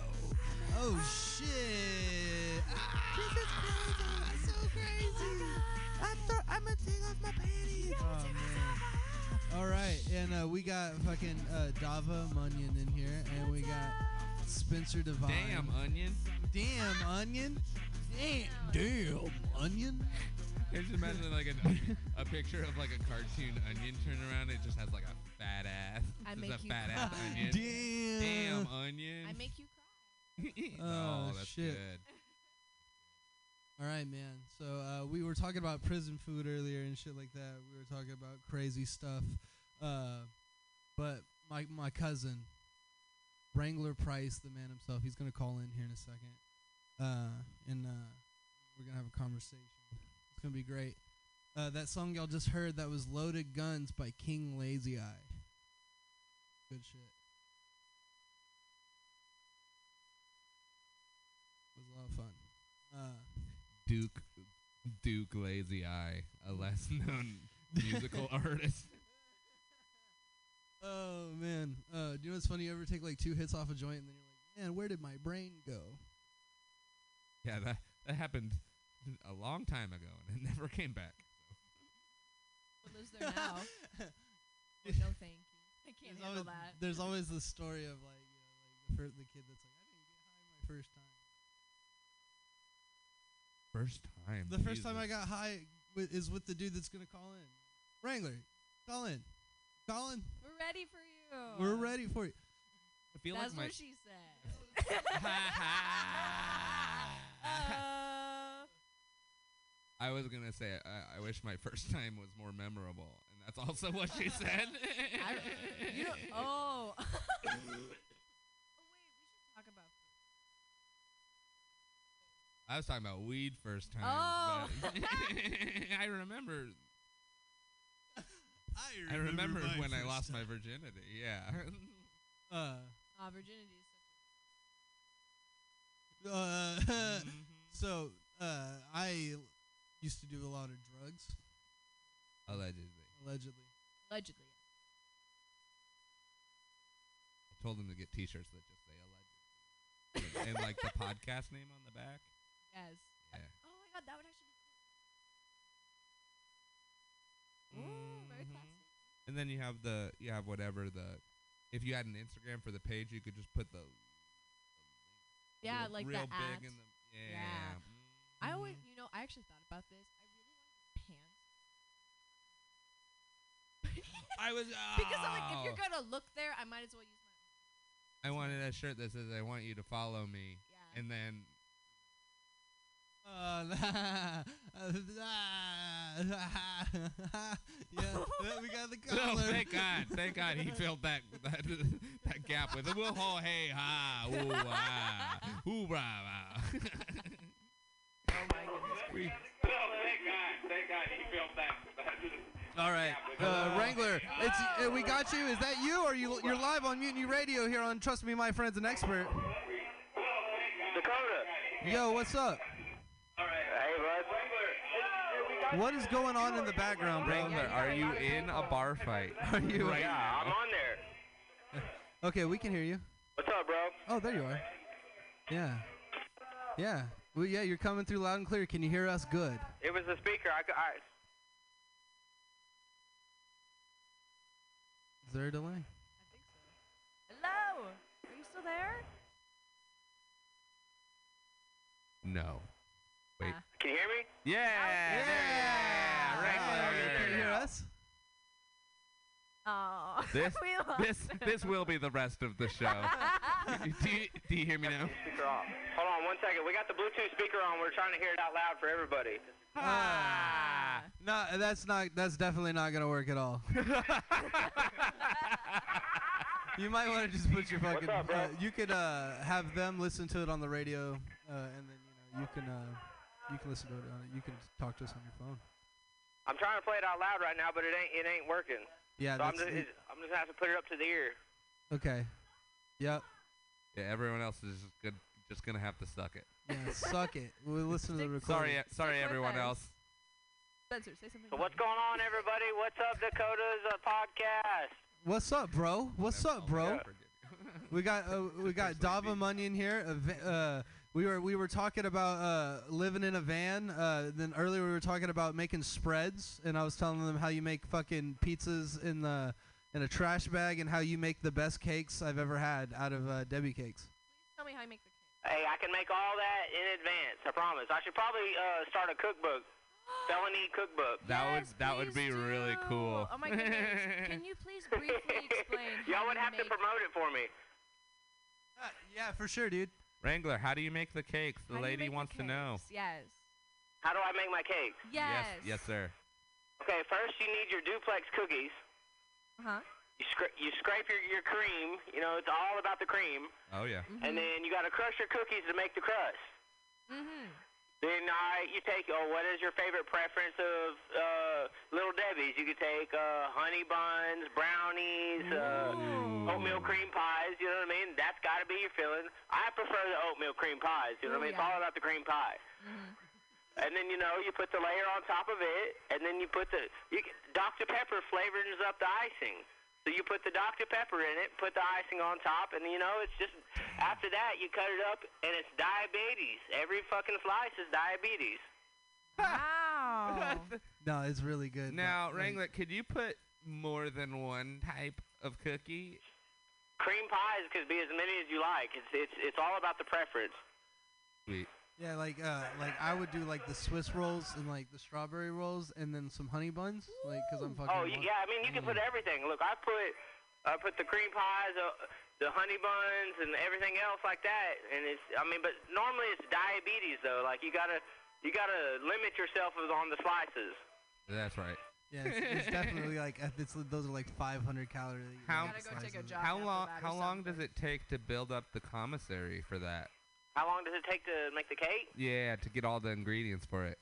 Oh shit! Ah, this is crazy. That's so crazy. Oh th- I'm gonna take off my panties. Yeah, oh, take man. All right, and uh, we got fucking uh, Dava Munion in here, and we got Spencer Devine. Damn Onion. Damn Onion. Damn. Damn Onion. It's just imagining like an, a picture of like a cartoon onion turn around. It just has like a fat ass. I make a you fat cry. Ass onion. Damn. Damn onion. I make you cry. Oh, oh that's shit. Good. All right, man. So uh, we were talking about prison food earlier and shit like that. We were talking about crazy stuff. Uh, but my my cousin, Wrangler Price, the man himself, he's gonna call in here in a second, uh, and uh, we're gonna have a conversation. Gonna be great. Uh, that song y'all just heard, that was Loaded Guns by King Lazy Eye. Good shit. It was a lot of fun. Uh, Duke Duke Lazy Eye, a less known musical artist. Oh man. Uh, do you know what's funny? You ever take like two hits off a joint and then you're like, man, where did my brain go? Yeah, that that happened a long time ago, and it never came back. What lives there now? Well, no, thank you. I can't there's handle always, that. There's always the story of like, you know, like the, first, the kid that's like, I didn't get high my first time. First time. The Jesus. First time I got high w- is with the dude that's gonna call in. Wrangler, call in, call in. We're ready for you. We're ready for you. I feel that's like what she said. uh, I was going to say, I, I wish my first time was more memorable. And that's also what she said. I, you don't, oh. Oh, wait. We should talk about food. I was talking about weed first time. Oh. But I remember. I remember I remembered when I lost time. My virginity. Yeah. uh, oh, virginity is such a... Uh, mm-hmm. So, uh, I... used to do a lot of drugs. Allegedly. Allegedly. Allegedly. I told them to get t-shirts that just say allegedly. and, and like the podcast name on the back. Yes. Yeah. Oh my god, that would actually be cool. Mm-hmm. Ooh, very classy. And then you have the, you have whatever the, if you had an Instagram for the page, you could just put the. the yeah, real, like real the big in the. Yeah. yeah. I always, you know, I actually thought about this. I really wanted pants. I was oh. because I'm like, if you're gonna look there, I might as well use my. I wanted a shirt that says, "I want you to follow me," yeah. and then. Uh, yeah, we got the collar. Oh, thank God! Thank God he filled that that, that gap with a woo ho hey ha ooh ah ooh rah. Oh my goodness. No, thank God. Thank God he felt that. All right. Uh, Wrangler, it's, uh, we got you. Is that you? Or you, you're live on Mutiny Radio here on Trust Me, My Friend's an Expert. Dakota. Yo, what's up? All right. Hey, bud. What is going on in the background, bro? Wrangler, are you in a bar fight? Are you? Right yeah, now? I'm on there. Okay, we can hear you. What's up, bro? Oh, there you are. Yeah. Yeah. Well, yeah, you're coming through loud and clear. Can you hear us good? It was the speaker. I, I... Is there a delay? I think so. Hello? Are you still there? No. Wait. Uh, can you hear me? Yeah! Yeah! yeah. Right there. Can you hear us? Oh. This, this, this will be the rest of the show. do, you, do you hear me now? Hold on one second. We got the Bluetooth speaker on. We're trying to hear it out loud for everybody. Ah. No, that's not. That's definitely not going to work at all. You might want to just put your fucking... What's up, uh, you could uh, have them listen to it on the radio, uh, and then you know you can uh, you can listen to it on it. You can talk to us on your phone. I'm trying to play it out loud right now, but it ain't it ain't working. Yeah, so I'm just, it. I'm just gonna have to put it up to the ear. Okay. Yep. Yeah, everyone else is just gonna, just gonna have to suck it. Yeah, suck it. We'll listen to the recording. Sorry, sorry, everyone else. Spencer, say something. So what's going on, everybody? What's up, Dakota's uh, podcast? What's up, bro? What's up, bro? We got uh, we got Dava Munyon here. Uh, we were we were talking about uh, living in a van. Uh, then earlier we were talking about making spreads, and I was telling them how you make fucking pizzas in the in a trash bag, and how you make the best cakes I've ever had out of uh, Debbie cakes. Please tell me how you make the cakes. Hey, I can make all that in advance. I promise. I should probably uh, start a cookbook. Felony cookbook. That yes, would that would be do. really cool. Oh my goodness! Can you please briefly explain? Y'all would have to promote it for me. Uh, yeah, for sure, dude. Wrangler, how do you make the cakes? The how lady wants to know. Yes. How do I make my cakes? Yes. Yes, yes sir. Okay, first you need your duplex cookies. Uh huh. You, scra- you scrape your, your cream. You know, it's all about the cream. Oh yeah. Mm-hmm. And then you got to crush your cookies to make the crust. Mm-hmm. Then I, you take, oh, what is your favorite preference of uh, Little Debbie's? You could take uh, honey buns, brownies, uh, oatmeal cream pies, you know what I mean? That's got to be your feeling. I prefer the oatmeal cream pies, you know what I mean? Yeah. It's all about the cream pie. Mm-hmm. And then, you know, you put the layer on top of it, and then you put the, you, Doctor Pepper flavors up the icing. So you put the Doctor Pepper in it, put the icing on top, and, you know, it's just, after that, you cut it up, and it's diabetes. Every fucking slice is diabetes. Wow. No, it's really good. Now, Wrangler, could you put more than one type of cookie? Cream pies could be as many as you like. It's it's it's all about the preference. Sweet. Yeah, like, uh, like I would do, like, the Swiss rolls and, like, the strawberry rolls and then some honey buns, like, because I'm fucking... Oh, y- yeah, I mean, you mm. can put everything. Look, I put I put the cream pies, uh, the honey buns, and everything else like that, and it's, I mean, but normally it's diabetes, though. Like, you gotta, you gotta limit yourself on the slices. That's right. Yeah, it's, it's definitely, like, it's, those are, like, five hundred calories. How, gotta go take a job how long, how long does it take to build up the commissary for that? How long does it take to make the cake? Yeah, to get all the ingredients for it.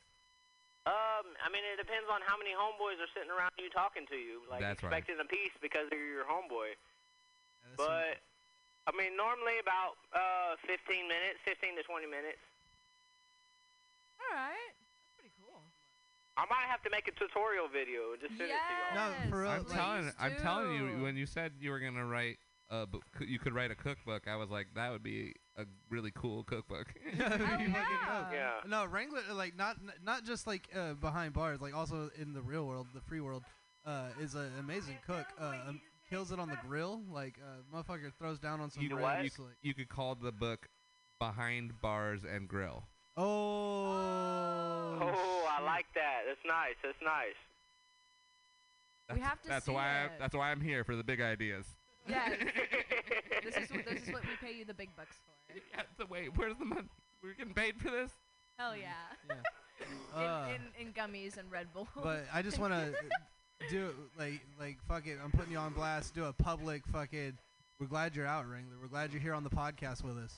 Um, I mean, it depends on how many homeboys are sitting around you talking to you. Like, That's expecting right. a piece because they're your homeboy. Yeah, but, right. I mean, normally about uh, fifteen minutes, fifteen to twenty minutes. All right. That's pretty cool. I might have to make a tutorial video and just send yes. it to you. No, for real. I'm, telling, I'm telling you, when you said you were going to write... Uh, bu- c- you could write a cookbook. I was like, that would be a really cool cookbook. yeah. Oh, yeah. No, Wrangler, like not not just like uh, behind bars, like also in the real world, the free world, uh, is an amazing cook. Uh, um, kills it on the grill. Like uh, motherfucker throws down on some. You know what? You, you could call the book "Behind Bars and Grill." Oh. Oh, shit. I like that. That's nice. That's nice. That's, we have to. That's see why. It. I, that's why I'm here for the big ideas. Yes. this, is w- this is what we pay you the big bucks for. Yeah, so wait, where's the money? We're getting paid for this? Hell yeah. yeah. Uh, in, in, in gummies and Red Bull. But I just want to do, like, like fuck it, I'm putting you on blast, do a public fucking, we're glad you're out, Wrangler. We're glad you're here on the podcast with us.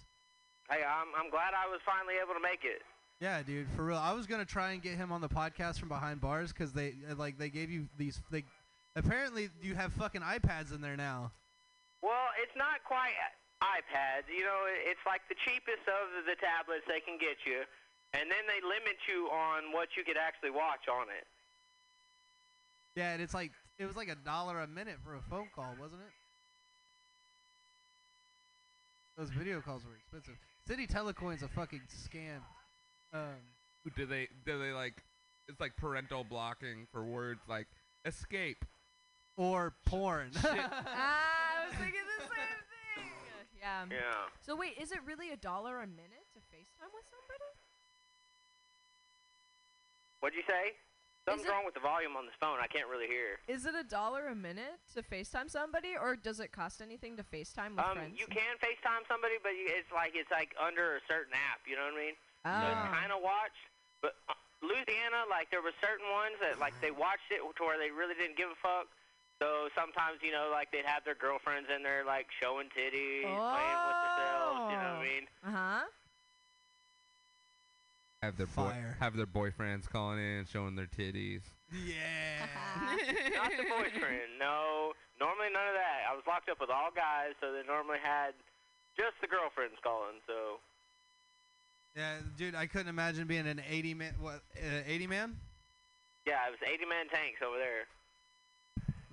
Hey, I'm, I'm glad I was finally able to make it. Yeah, dude, for real. I was going to try and get him on the podcast from behind bars because they, uh, like, they gave you these, they, apparently you have fucking iPads in there now. Well, it's not quite iPads. You know, it's like the cheapest of the tablets they can get you, and then they limit you on what you could actually watch on it. Yeah, and it's like it was like a dollar a minute for a phone call, wasn't it? Those video calls were expensive. City Telecoin's a fucking scam. Um, do they? Do they like? It's like parental blocking for words like escape. Or porn. ah, I was thinking the same thing. Yeah. Yeah. So wait, is it really a dollar a minute to FaceTime with somebody? What'd you say? Something's wrong with the volume on this phone. I can't really hear. Is it a dollar a minute to FaceTime somebody, or does it cost anything to FaceTime with um, friends? You can FaceTime somebody, but you, it's like it's like under a certain app. You know what I mean? Oh. So it's kind of watched, but uh, Louisiana, like there were certain ones that like they watched it to where they really didn't give a fuck. So sometimes, you know, like, they'd have their girlfriends in there, like, showing titties, oh. playing with themselves, you know what I mean? Uh-huh. Have their, boy- have their boyfriends calling in, showing their titties. Yeah. Not the boyfriend, no. Normally none of that. I was locked up with all guys, so they normally had just the girlfriends calling, so. Yeah, dude, I couldn't imagine being an eighty-man, what, uh, eighty-man? Yeah, it was eighty-man tanks over there.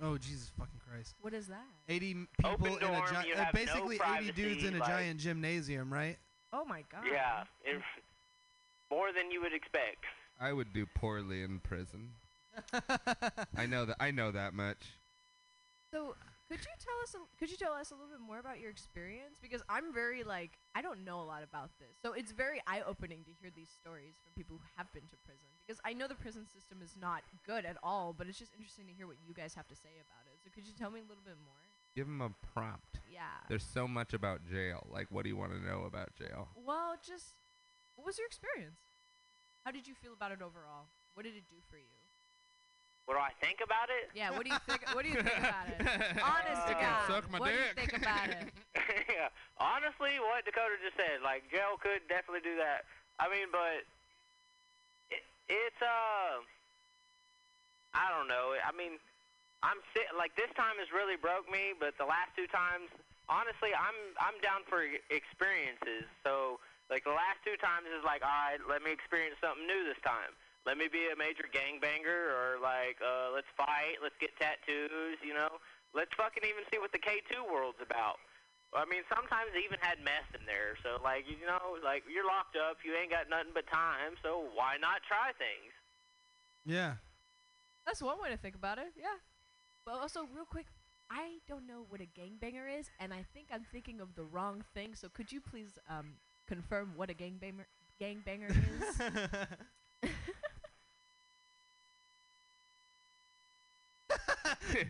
Oh, Jesus fucking Christ. What is that? eighty people in a giant... Uh, basically no privacy, eighty dudes in a like giant gymnasium, right? Oh, my God. Yeah. It, more than you would expect. I would do poorly in prison. I know that. I know that much. So... Could you tell us? A, could you tell us a little bit more about your experience? Because I'm very like I don't know a lot about this, so it's very eye-opening to hear these stories from people who have been to prison. Because I know the prison system is not good at all, but it's just interesting to hear what you guys have to say about it. So could you tell me a little bit more? Give them a prompt. Yeah. There's so much about jail. Like, what do you want to know about jail? Well, just what was your experience? How did you feel about it overall? What did it do for you? What do I think about it? Yeah, what do you think? What do you think about it? Honest uh, to God, suck my what dick. do you think about it? Yeah, honestly, what Dakota just said, like jail could definitely do that. I mean, but it, it's uh, I don't know. I mean, I'm si- like this time has really broke me, but the last two times, honestly, I'm I'm down for experiences. So like the last two times is like, all right, let me experience something new this time. Let me be a major gangbanger, or like, uh, let's fight, let's get tattoos, you know. Let's fucking even see what the K two world's about. I mean, sometimes they even had meth in there, so like, you know, like you're locked up, you ain't got nothing but time, so why not try things? Yeah. That's one way to think about it, yeah. But also, real quick, I don't know what a gangbanger is, and I think I'm thinking of the wrong thing, so could you please um, confirm what a gangbanger, gangbanger is?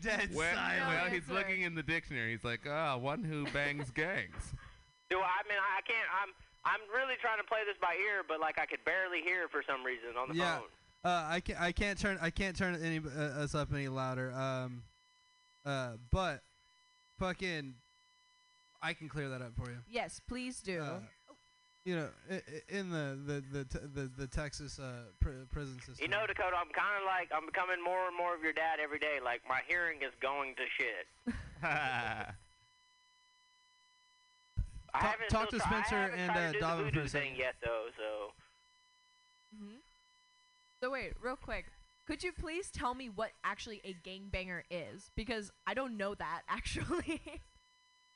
Dead well, silent. Well, he's looking in the dictionary. He's like, ah, oh, one who bangs gangs. Do I, I mean I can't? I'm I'm really trying to play this by ear, but like I could barely hear for some reason on the yeah. phone. Yeah, uh, I can't I can't turn I can't turn any uh, us up any louder. Um, uh, but fucking, I can clear that up for you. Yes, please do. Uh, You know, I, I in the the the t- the, the Texas uh, pr- prison system. You know, Dakota, I'm kind of like I'm becoming more and more of your dad every day. Like my hearing is going to shit. I Ta- haven't talked to Spencer I haven't and tried to uh, do Davin the for a second. Thing yet, though. So. Mm-hmm. So wait, real quick, could you please tell me what actually a gangbanger is? Because I don't know that actually.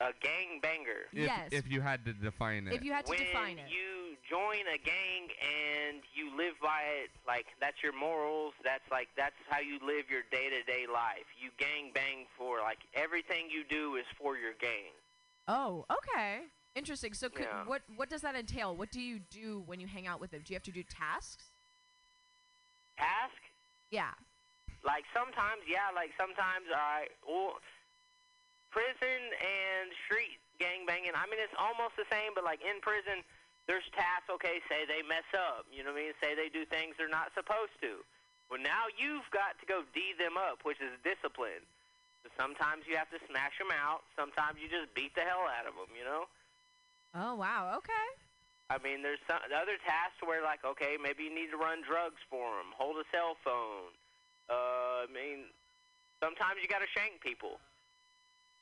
A gangbanger. If, yes. If you had to define it. If you had to when define it. When you join a gang and you live by it, like, that's your morals. That's, like, that's how you live your day-to-day life. You gangbang for, like, everything you do is for your gang. Oh, okay. Interesting. So could, yeah. what, what does that entail? What do you do when you hang out with them? Do you have to do tasks? Task? Yeah. Like, sometimes, yeah. Like, sometimes, I... Well, prison and street gangbanging, I mean, it's almost the same, but, like, in prison, there's tasks, okay, say they mess up, you know what I mean? Say they do things they're not supposed to. Well, now you've got to go D them up, which is discipline. So sometimes you have to smash them out. Sometimes you just beat the hell out of them, you know? Oh, wow, okay. I mean, there's some other tasks where, like, okay, maybe you need to run drugs for them, hold a cell phone. Uh, I mean, sometimes you got to shank people.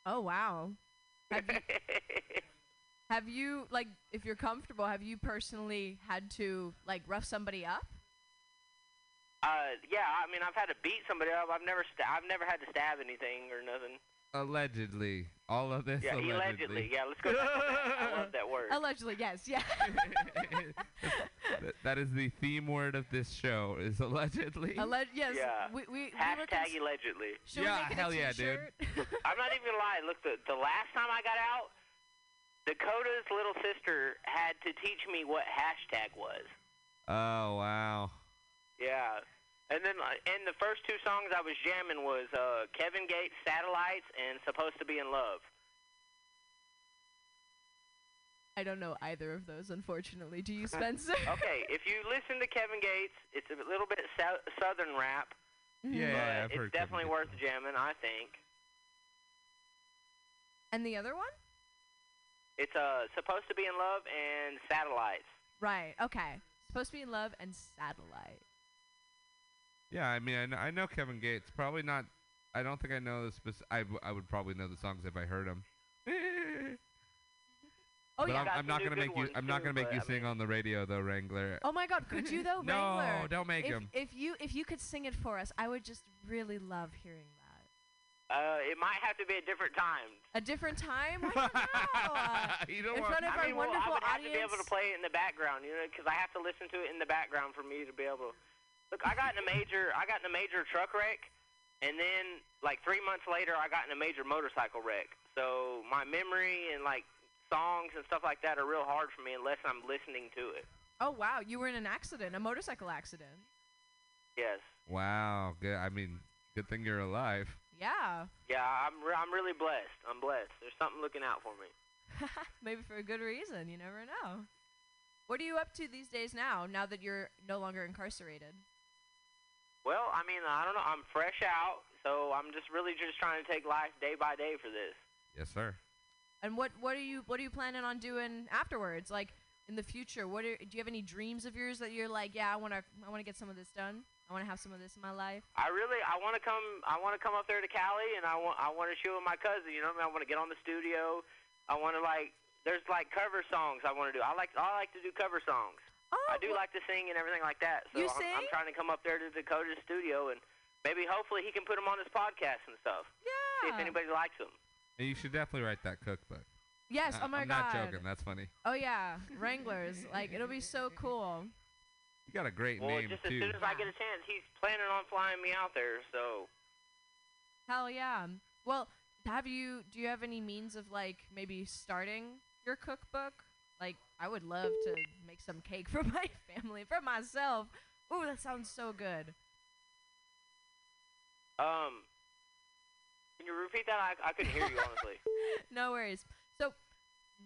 Oh, wow. Have you, have you, like, if you're comfortable, have you personally had to, like, rough somebody up? Uh, yeah, I mean, I've had to beat somebody up. I've never sta- I've never had to stab anything or nothing. Allegedly. All of this yeah, allegedly. allegedly. Yeah, let's go back to that. I love that word. Allegedly, yes, yeah. Th- that is the theme word of this show, is allegedly. Alleg- yes. Yeah. We, we, Hashtag we allegedly. Should yeah, we hell yeah, dude. I'm not even gonna lie. Look, the, the last time I got out, Dakota's little sister had to teach me what hashtag was. Oh, wow. Yeah. And then, uh, and the first two songs I was jamming was uh, Kevin Gates' Satellites and Supposed to Be in Love. I don't know either of those, unfortunately. Do you, Spencer? Okay, if you listen to Kevin Gates, it's a little bit so- southern rap. Yeah, yeah I've it's heard definitely Kevin worth Gates. Jamming, I think. And the other one? It's uh, Supposed to Be in Love and Satellites. Right. Okay. Supposed to Be in Love and Satellites. Yeah, I mean, I, kn- I know Kevin Gates. Probably not. I don't think I know the specific. I, w- I would probably know the songs if I heard them. Oh, but yeah, I'm, I'm not gonna make you. I'm too, not gonna make you sing I mean, on the radio, though, Wrangler. Oh my God, could you though, Wrangler? No, don't make if, him. If you if you could sing it for us, I would just really love hearing that. Uh, it might have to be a different time. A different time? I don't know. Uh, you don't in front of I our mean, wonderful well, I would audience. Have to be able to play it in the background, you know, because I have to listen to it in the background for me to be able to. Look, I got in a major. I got in a major truck wreck, and then like three months later, I got in a major motorcycle wreck. So my memory and like. Songs and stuff like that are real hard for me unless I'm listening to it. Oh, wow. You were in an accident, a motorcycle accident. Yes. Wow. Good. I mean, good thing you're alive. Yeah. Yeah, I'm re- I'm really blessed. I'm blessed. There's something looking out for me. Maybe for a good reason. You never know. What are you up to these days now, now that you're no longer incarcerated? Well, I mean, I don't know. I'm fresh out, so I'm just really just trying to take life day by day for this. Yes, sir. And what, what are you what are you planning on doing afterwards? Like in the future, what are, do you have any dreams of yours that you're like, yeah, I want to I want to get some of this done. I want to have some of this in my life. I really I want to come I want to come up there to Cali and I want I want to shoot with my cousin. You know what I mean? I want to get on the studio. I want to like there's like cover songs I want to do. I like I like to do cover songs. Oh, I do well, like to sing and everything like that. So you I'm, sing? I'm trying to come up there to Dakota's studio and maybe hopefully he can put them on his podcast and stuff. Yeah. See if anybody likes them. You should definitely write that cookbook. Yes, I, oh my I'm God. I'm not joking. That's funny. Oh, yeah. Wranglers. Like, it'll be so cool. You got a great well, name, just too. As soon as yeah. I get a chance, he's planning on flying me out there, so. Hell, yeah. Well, have you, do you have any means of, like, maybe starting your cookbook? Like, I would love to make some cake for my family, for myself. Ooh, that sounds so good. Um... Can you repeat that? I, I couldn't hear you, honestly. No worries. So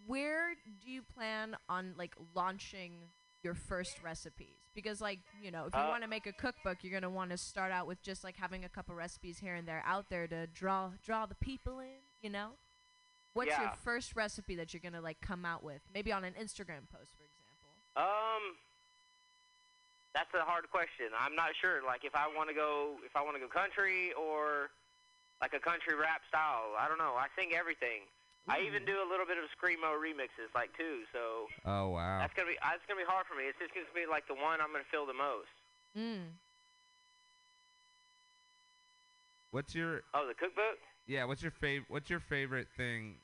where do you plan on, like, launching your first recipes? Because, like, you know, if uh, you want to make a cookbook, you're going to want to start out with just, like, having a couple recipes here and there out there to draw draw the people in, you know? What's yeah. your first recipe that you're going to, like, come out with? Maybe on an Instagram post, for example. Um, that's a hard question. I'm not sure. Like, if I want to go, if I want to go country or... like a country rap style. I don't know. I sing everything. Ooh. I even do a little bit of Screamo remixes, like, too, so. Oh, wow. That's going to be uh, it's gonna be hard for me. It's just going to be, like, the one I'm going to feel the most. Mm. What's your... Oh, the cookbook? Yeah, what's your fav- What's your favorite thing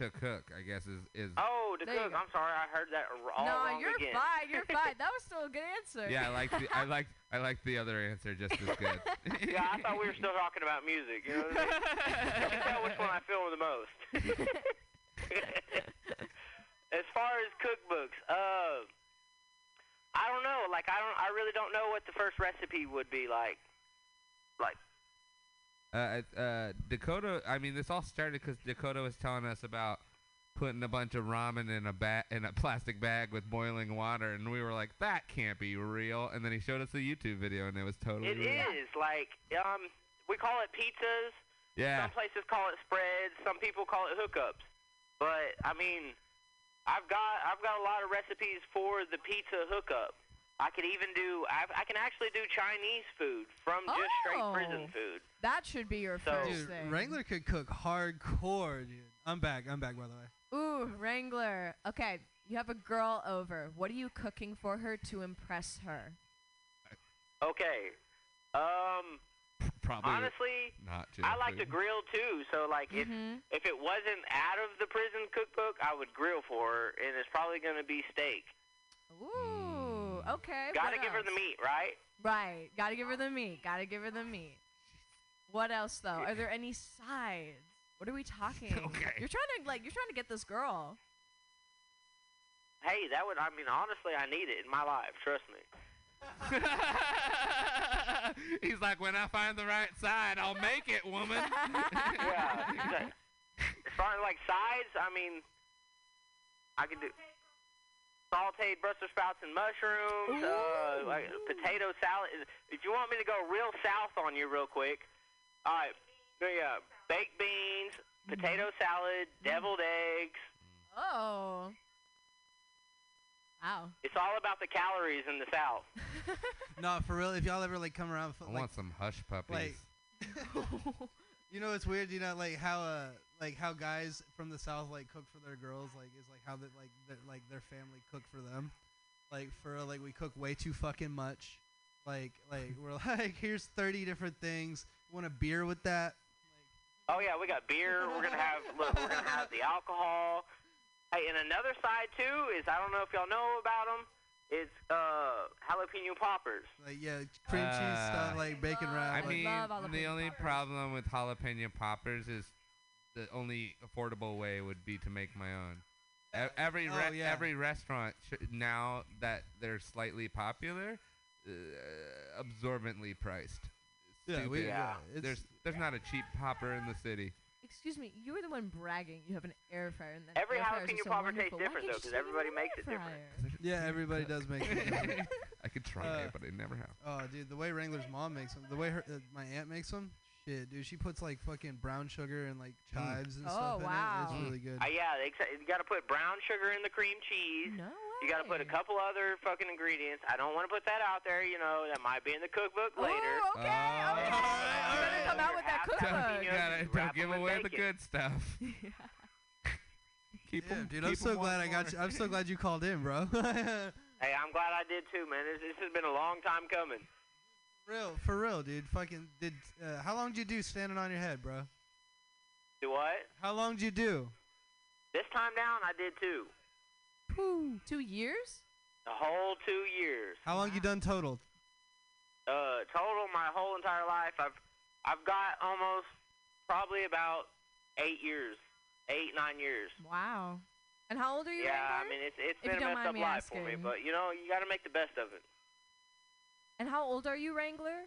to cook, I guess, is... is oh, to there cook. I'm sorry. I heard that all no, wrong you're again. No, you're fine. You're fine. That was still a good answer. Yeah, I liked the, I liked, I liked the other answer just as good. Yeah, I thought we were still talking about music. You know what I mean? I can tell which one I feel the most. As far as cookbooks, uh, I don't know. Like, I don't. I really don't know what the first recipe would be like. Like. Uh, uh, Dakota, I mean, this all started because Dakota was telling us about putting a bunch of ramen in a ba- in a plastic bag with boiling water, and we were like, that can't be real. And then he showed us a YouTube video, and it was totally it real. It is. Like, um, we call it pizzas. Yeah. Some places call it spreads. Some people call it hookups. But, I mean, I've got I've got a lot of recipes for the pizza hookup. I could even do, I've, I can actually do Chinese food from oh, just straight prison food. That should be your so first dude, thing. Wrangler could cook hardcore, dude. I'm back, I'm back, by the way. Ooh, Wrangler. Okay, you have a girl over. What are you cooking for her to impress her? Okay. Um, Probably honestly, not I like to grill, too. So, like, mm-hmm. if, if it wasn't out of the prison cookbook, I would grill for her, and it's probably going to be steak. Ooh. Okay. Gotta give else? her the meat, right? Right. Gotta give her the meat. Gotta give her the meat. What else though? Are there any sides? What are we talking? Okay. You're trying to like you're trying to get this girl. Hey, that would I mean honestly I need it in my life, trust me. He's like, when I find the right side, I'll make it, woman. Yeah. Exactly. As far as like sides, I mean I could do sauteed Brussels sprouts and mushrooms, uh, like potato salad. If you want me to go real south on you real quick, all right, yeah, baked beans, potato salad, deviled eggs. Oh. Wow. It's all about the calories in the south. No, for real, if y'all ever, like, come around. With, I like, want some hush puppies. Like, you know, it's weird, you know, like, how, uh, like how guys from the South like cook for their girls, like is like how that like their, like their family cook for them, like for like we cook way too fucking much, like like we're like here's thirty different things. Want a beer with that? Like, oh yeah, we got beer. We're gonna have look, we're gonna have the alcohol. Hey, and another side too is I don't know if y'all know about them. It's uh jalapeno poppers. Like yeah, cream uh, cheese stuff like bacon wrap. I mean, the only poppers. problem with jalapeno poppers is the only affordable way would be to make my own. E- every oh, re- yeah. every restaurant sh- now that they're slightly popular, uh, absorbently priced. Stupid. Yeah, we, yeah. yeah. There's there's yeah. not a cheap popper in the city. Excuse me, you were the one bragging. You have an air fryer. And that every jalapeno so popper tastes different, though, because everybody makes it different. Yeah, everybody does make it different. I could try uh, it, but I never have. Oh, dude, the way Wrangler's mom makes them, the way her, uh, my aunt makes them, shit, dude, she puts, like, fucking brown sugar and, like, chives mm. and oh, stuff wow. in it. It's really good. Uh, yeah, they exa- you got to put brown sugar in the cream cheese. No way. You got to put a couple other fucking ingredients. I don't want to put that out there, you know. That might be in the cookbook oh, later. okay, okay. Uh, okay. Right. You're going to come out with that cookbook. You gotta, you don't give away the good stuff. yeah. Keep yeah, em, dude, keep I'm so glad I got you. I'm so glad you called in, bro. Hey, I'm glad I did too, man. This, this has been a long time coming. Real, for real, dude. Fucking did. Uh, how long did you do standing on your head, bro? Do what? How long did you do? This time down, I did two. Woo. Two years? The whole two years. How long wow. you done total? Uh, total my whole entire life. I've, I've got almost probably about eight years, eight nine years. Wow. And how old are you? Yeah, right I mean it's it's if been a messed up me life asking. for me, but you know you got to make the best of it. And how old are you, Wrangler?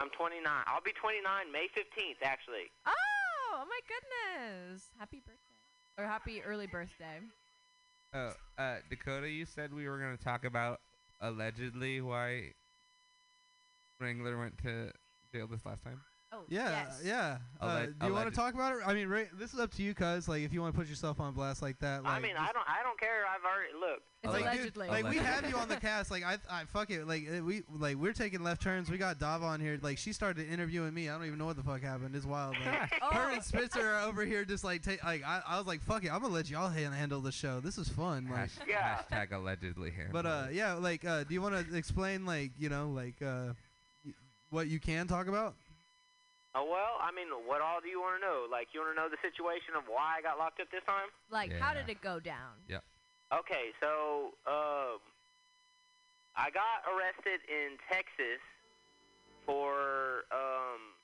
I'm twenty-nine. I'll be twenty-nine May fifteenth, actually. Oh, oh my goodness. Happy birthday. Or happy early birthday. Oh, uh, Dakota, you said we were going to talk about allegedly why Wrangler went to jail this last time. Oh, yeah, yes. yeah. Uh, Alleg- do you want to talk about it? I mean, Ra- this is up to you, cuz. Like, if you want to put yourself on blast like that. Like, I mean, I don't, I don't care. I've already looked. It's like, allegedly. Dude, like, we have you on the cast. Like, I, I fuck it. Like, we, like, we're taking left turns. We got Dava on here. Like, she started interviewing me. I don't even know what the fuck happened. It's wild. Like, oh. Her and Spitzer are over here just like, ta- like, I, I was like, fuck it. I'm gonna let y'all hand- handle the show. This is fun. Like, hashtag, yeah. hashtag allegedly here. But uh, yeah, like, uh, do you want to explain, like, you know, like, uh, y- what you can talk about? Oh, well, I mean, what all do you want to know? Like, you want to know the situation of why I got locked up this time? Like, yeah. how did it go down? Yep. Okay, so um, I got arrested in Texas for um,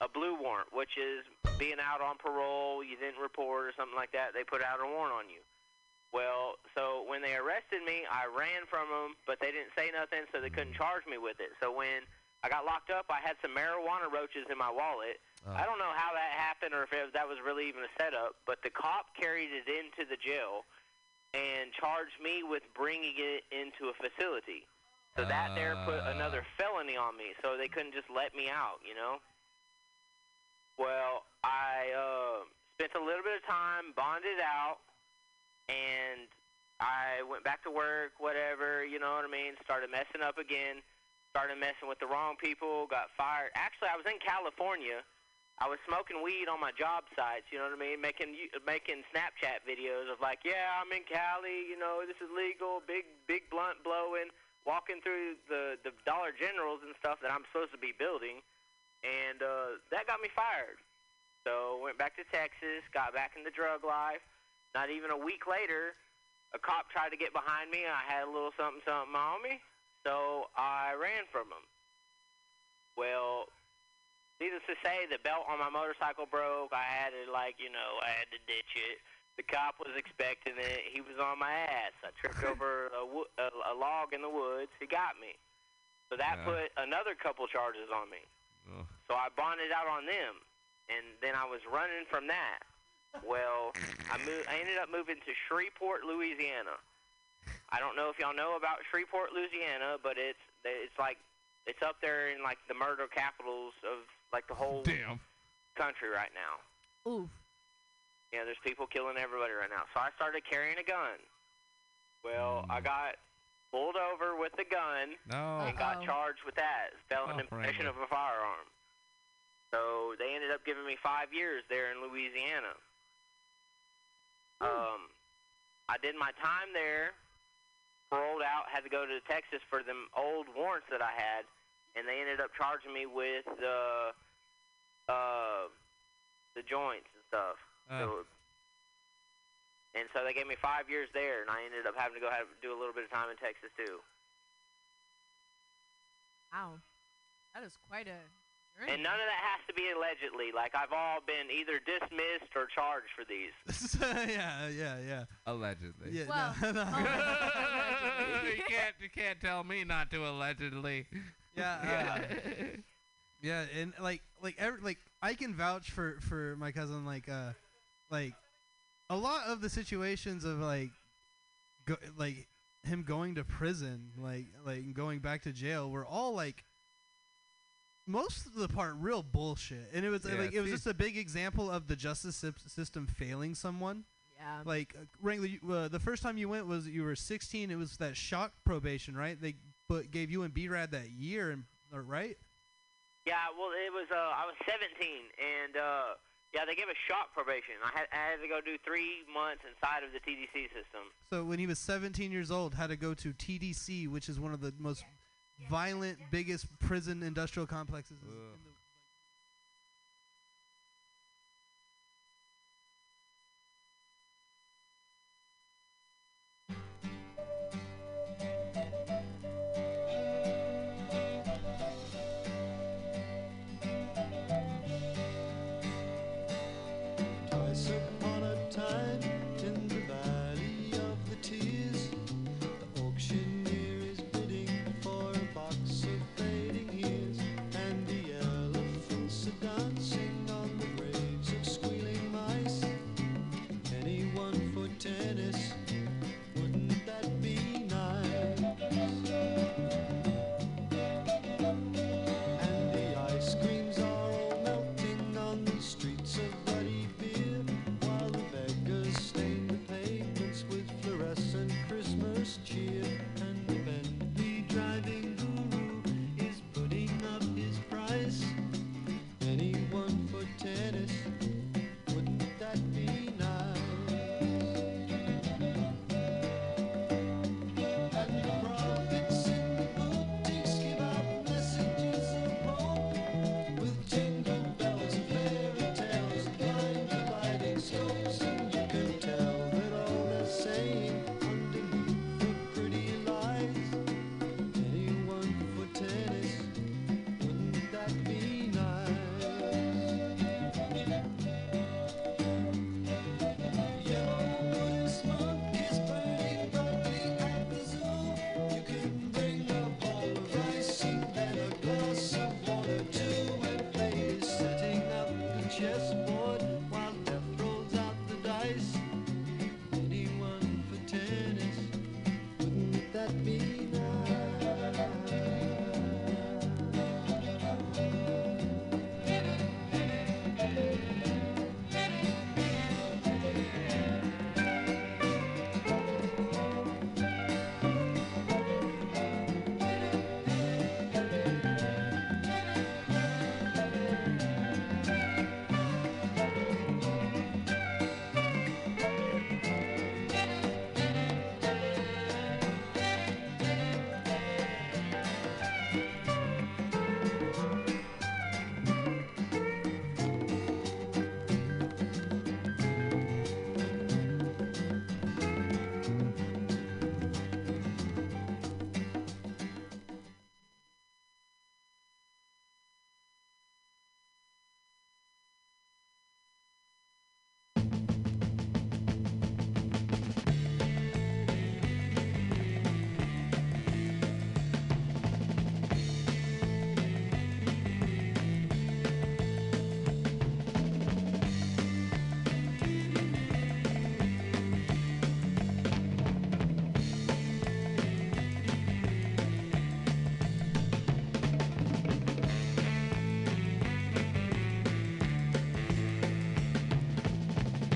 a blue warrant, which is being out on parole, you didn't report or something like that. They put out a warrant on you. Well, so when they arrested me, I ran from them, but they didn't say nothing, so they couldn't charge me with it. So when I got locked up, I had some marijuana roaches in my wallet. Oh. I don't know how that happened or if it, that was really even a setup, but the cop carried it into the jail and charged me with bringing it into a facility. So uh. that there put another felony on me, so they couldn't just let me out, you know? Well, I uh, spent a little bit of time, bonded out, and I went back to work, whatever, you know what I mean? Started messing up again. Started messing with the wrong people, got fired. Actually, I was in California. I was smoking weed on my job sites, you know what I mean, making making Snapchat videos of like, yeah, I'm in Cali, you know, this is legal, big big blunt blowing, walking through the, the Dollar Generals and stuff that I'm supposed to be building. And uh, that got me fired. So went back to Texas, got back into drug life. Not even a week later, a cop tried to get behind me, and I had a little something-something on me. So I ran from him. Well, needless to say, the belt on my motorcycle broke. I had to, like, you know, I had to ditch it. The cop was expecting it. He was on my ass. I tripped over a, wo- a, a log in the woods. He got me. So that yeah. put another couple charges on me. Ugh. So I bonded out on them, and then I was running from that. Well, I, moved, I ended up moving to Shreveport, Louisiana. I don't know if y'all know about Shreveport, Louisiana, but it's it's like it's up there in like the murder capitals of like the whole Damn. country right now. Oof. Yeah, there's people killing everybody right now. So I started carrying a gun. Well, mm. I got pulled over with a gun no. and Uh-oh. got charged with that felon oh, in possession of a firearm. So they ended up giving me five years there in Louisiana. Ooh. Um, I did my time there, paroled out, had to go to Texas for them old warrants that I had, and they ended up charging me with the uh, uh, the joints and stuff. Uh. So, and so they gave me five years there, and I ended up having to go have, do a little bit of time in Texas too. Wow, that is quite a journey. And none of that has to be allegedly. Like, I've all been either dismissed or charged for these. yeah, yeah, yeah. Allegedly. Yeah, well, no, no. Allegedly. you can't, you can't tell me not to allegedly. Yeah. Uh, yeah, and like, like, every, like, I can vouch for for my cousin. Like, uh, like. A lot of the situations of like, go, like him going to prison, like like going back to jail, were all like, most of the part real bullshit, and it was yeah, like it was just a big example of the justice si- system failing someone. Yeah. Like uh, Wrangler, you, uh, the first time you went was you were sixteen. It was that shock probation, right? They but gave you and B-Rad that year, and uh, right? Yeah. Well, it was uh, I was seventeen, and. Uh, Yeah, they gave a shock probation. I had, I had to go do three months inside of the T D C system. So when he was seventeen years old, had to go to T D C, which is one of the most yeah. violent, yeah. biggest prison industrial complexes. Uh. In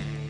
the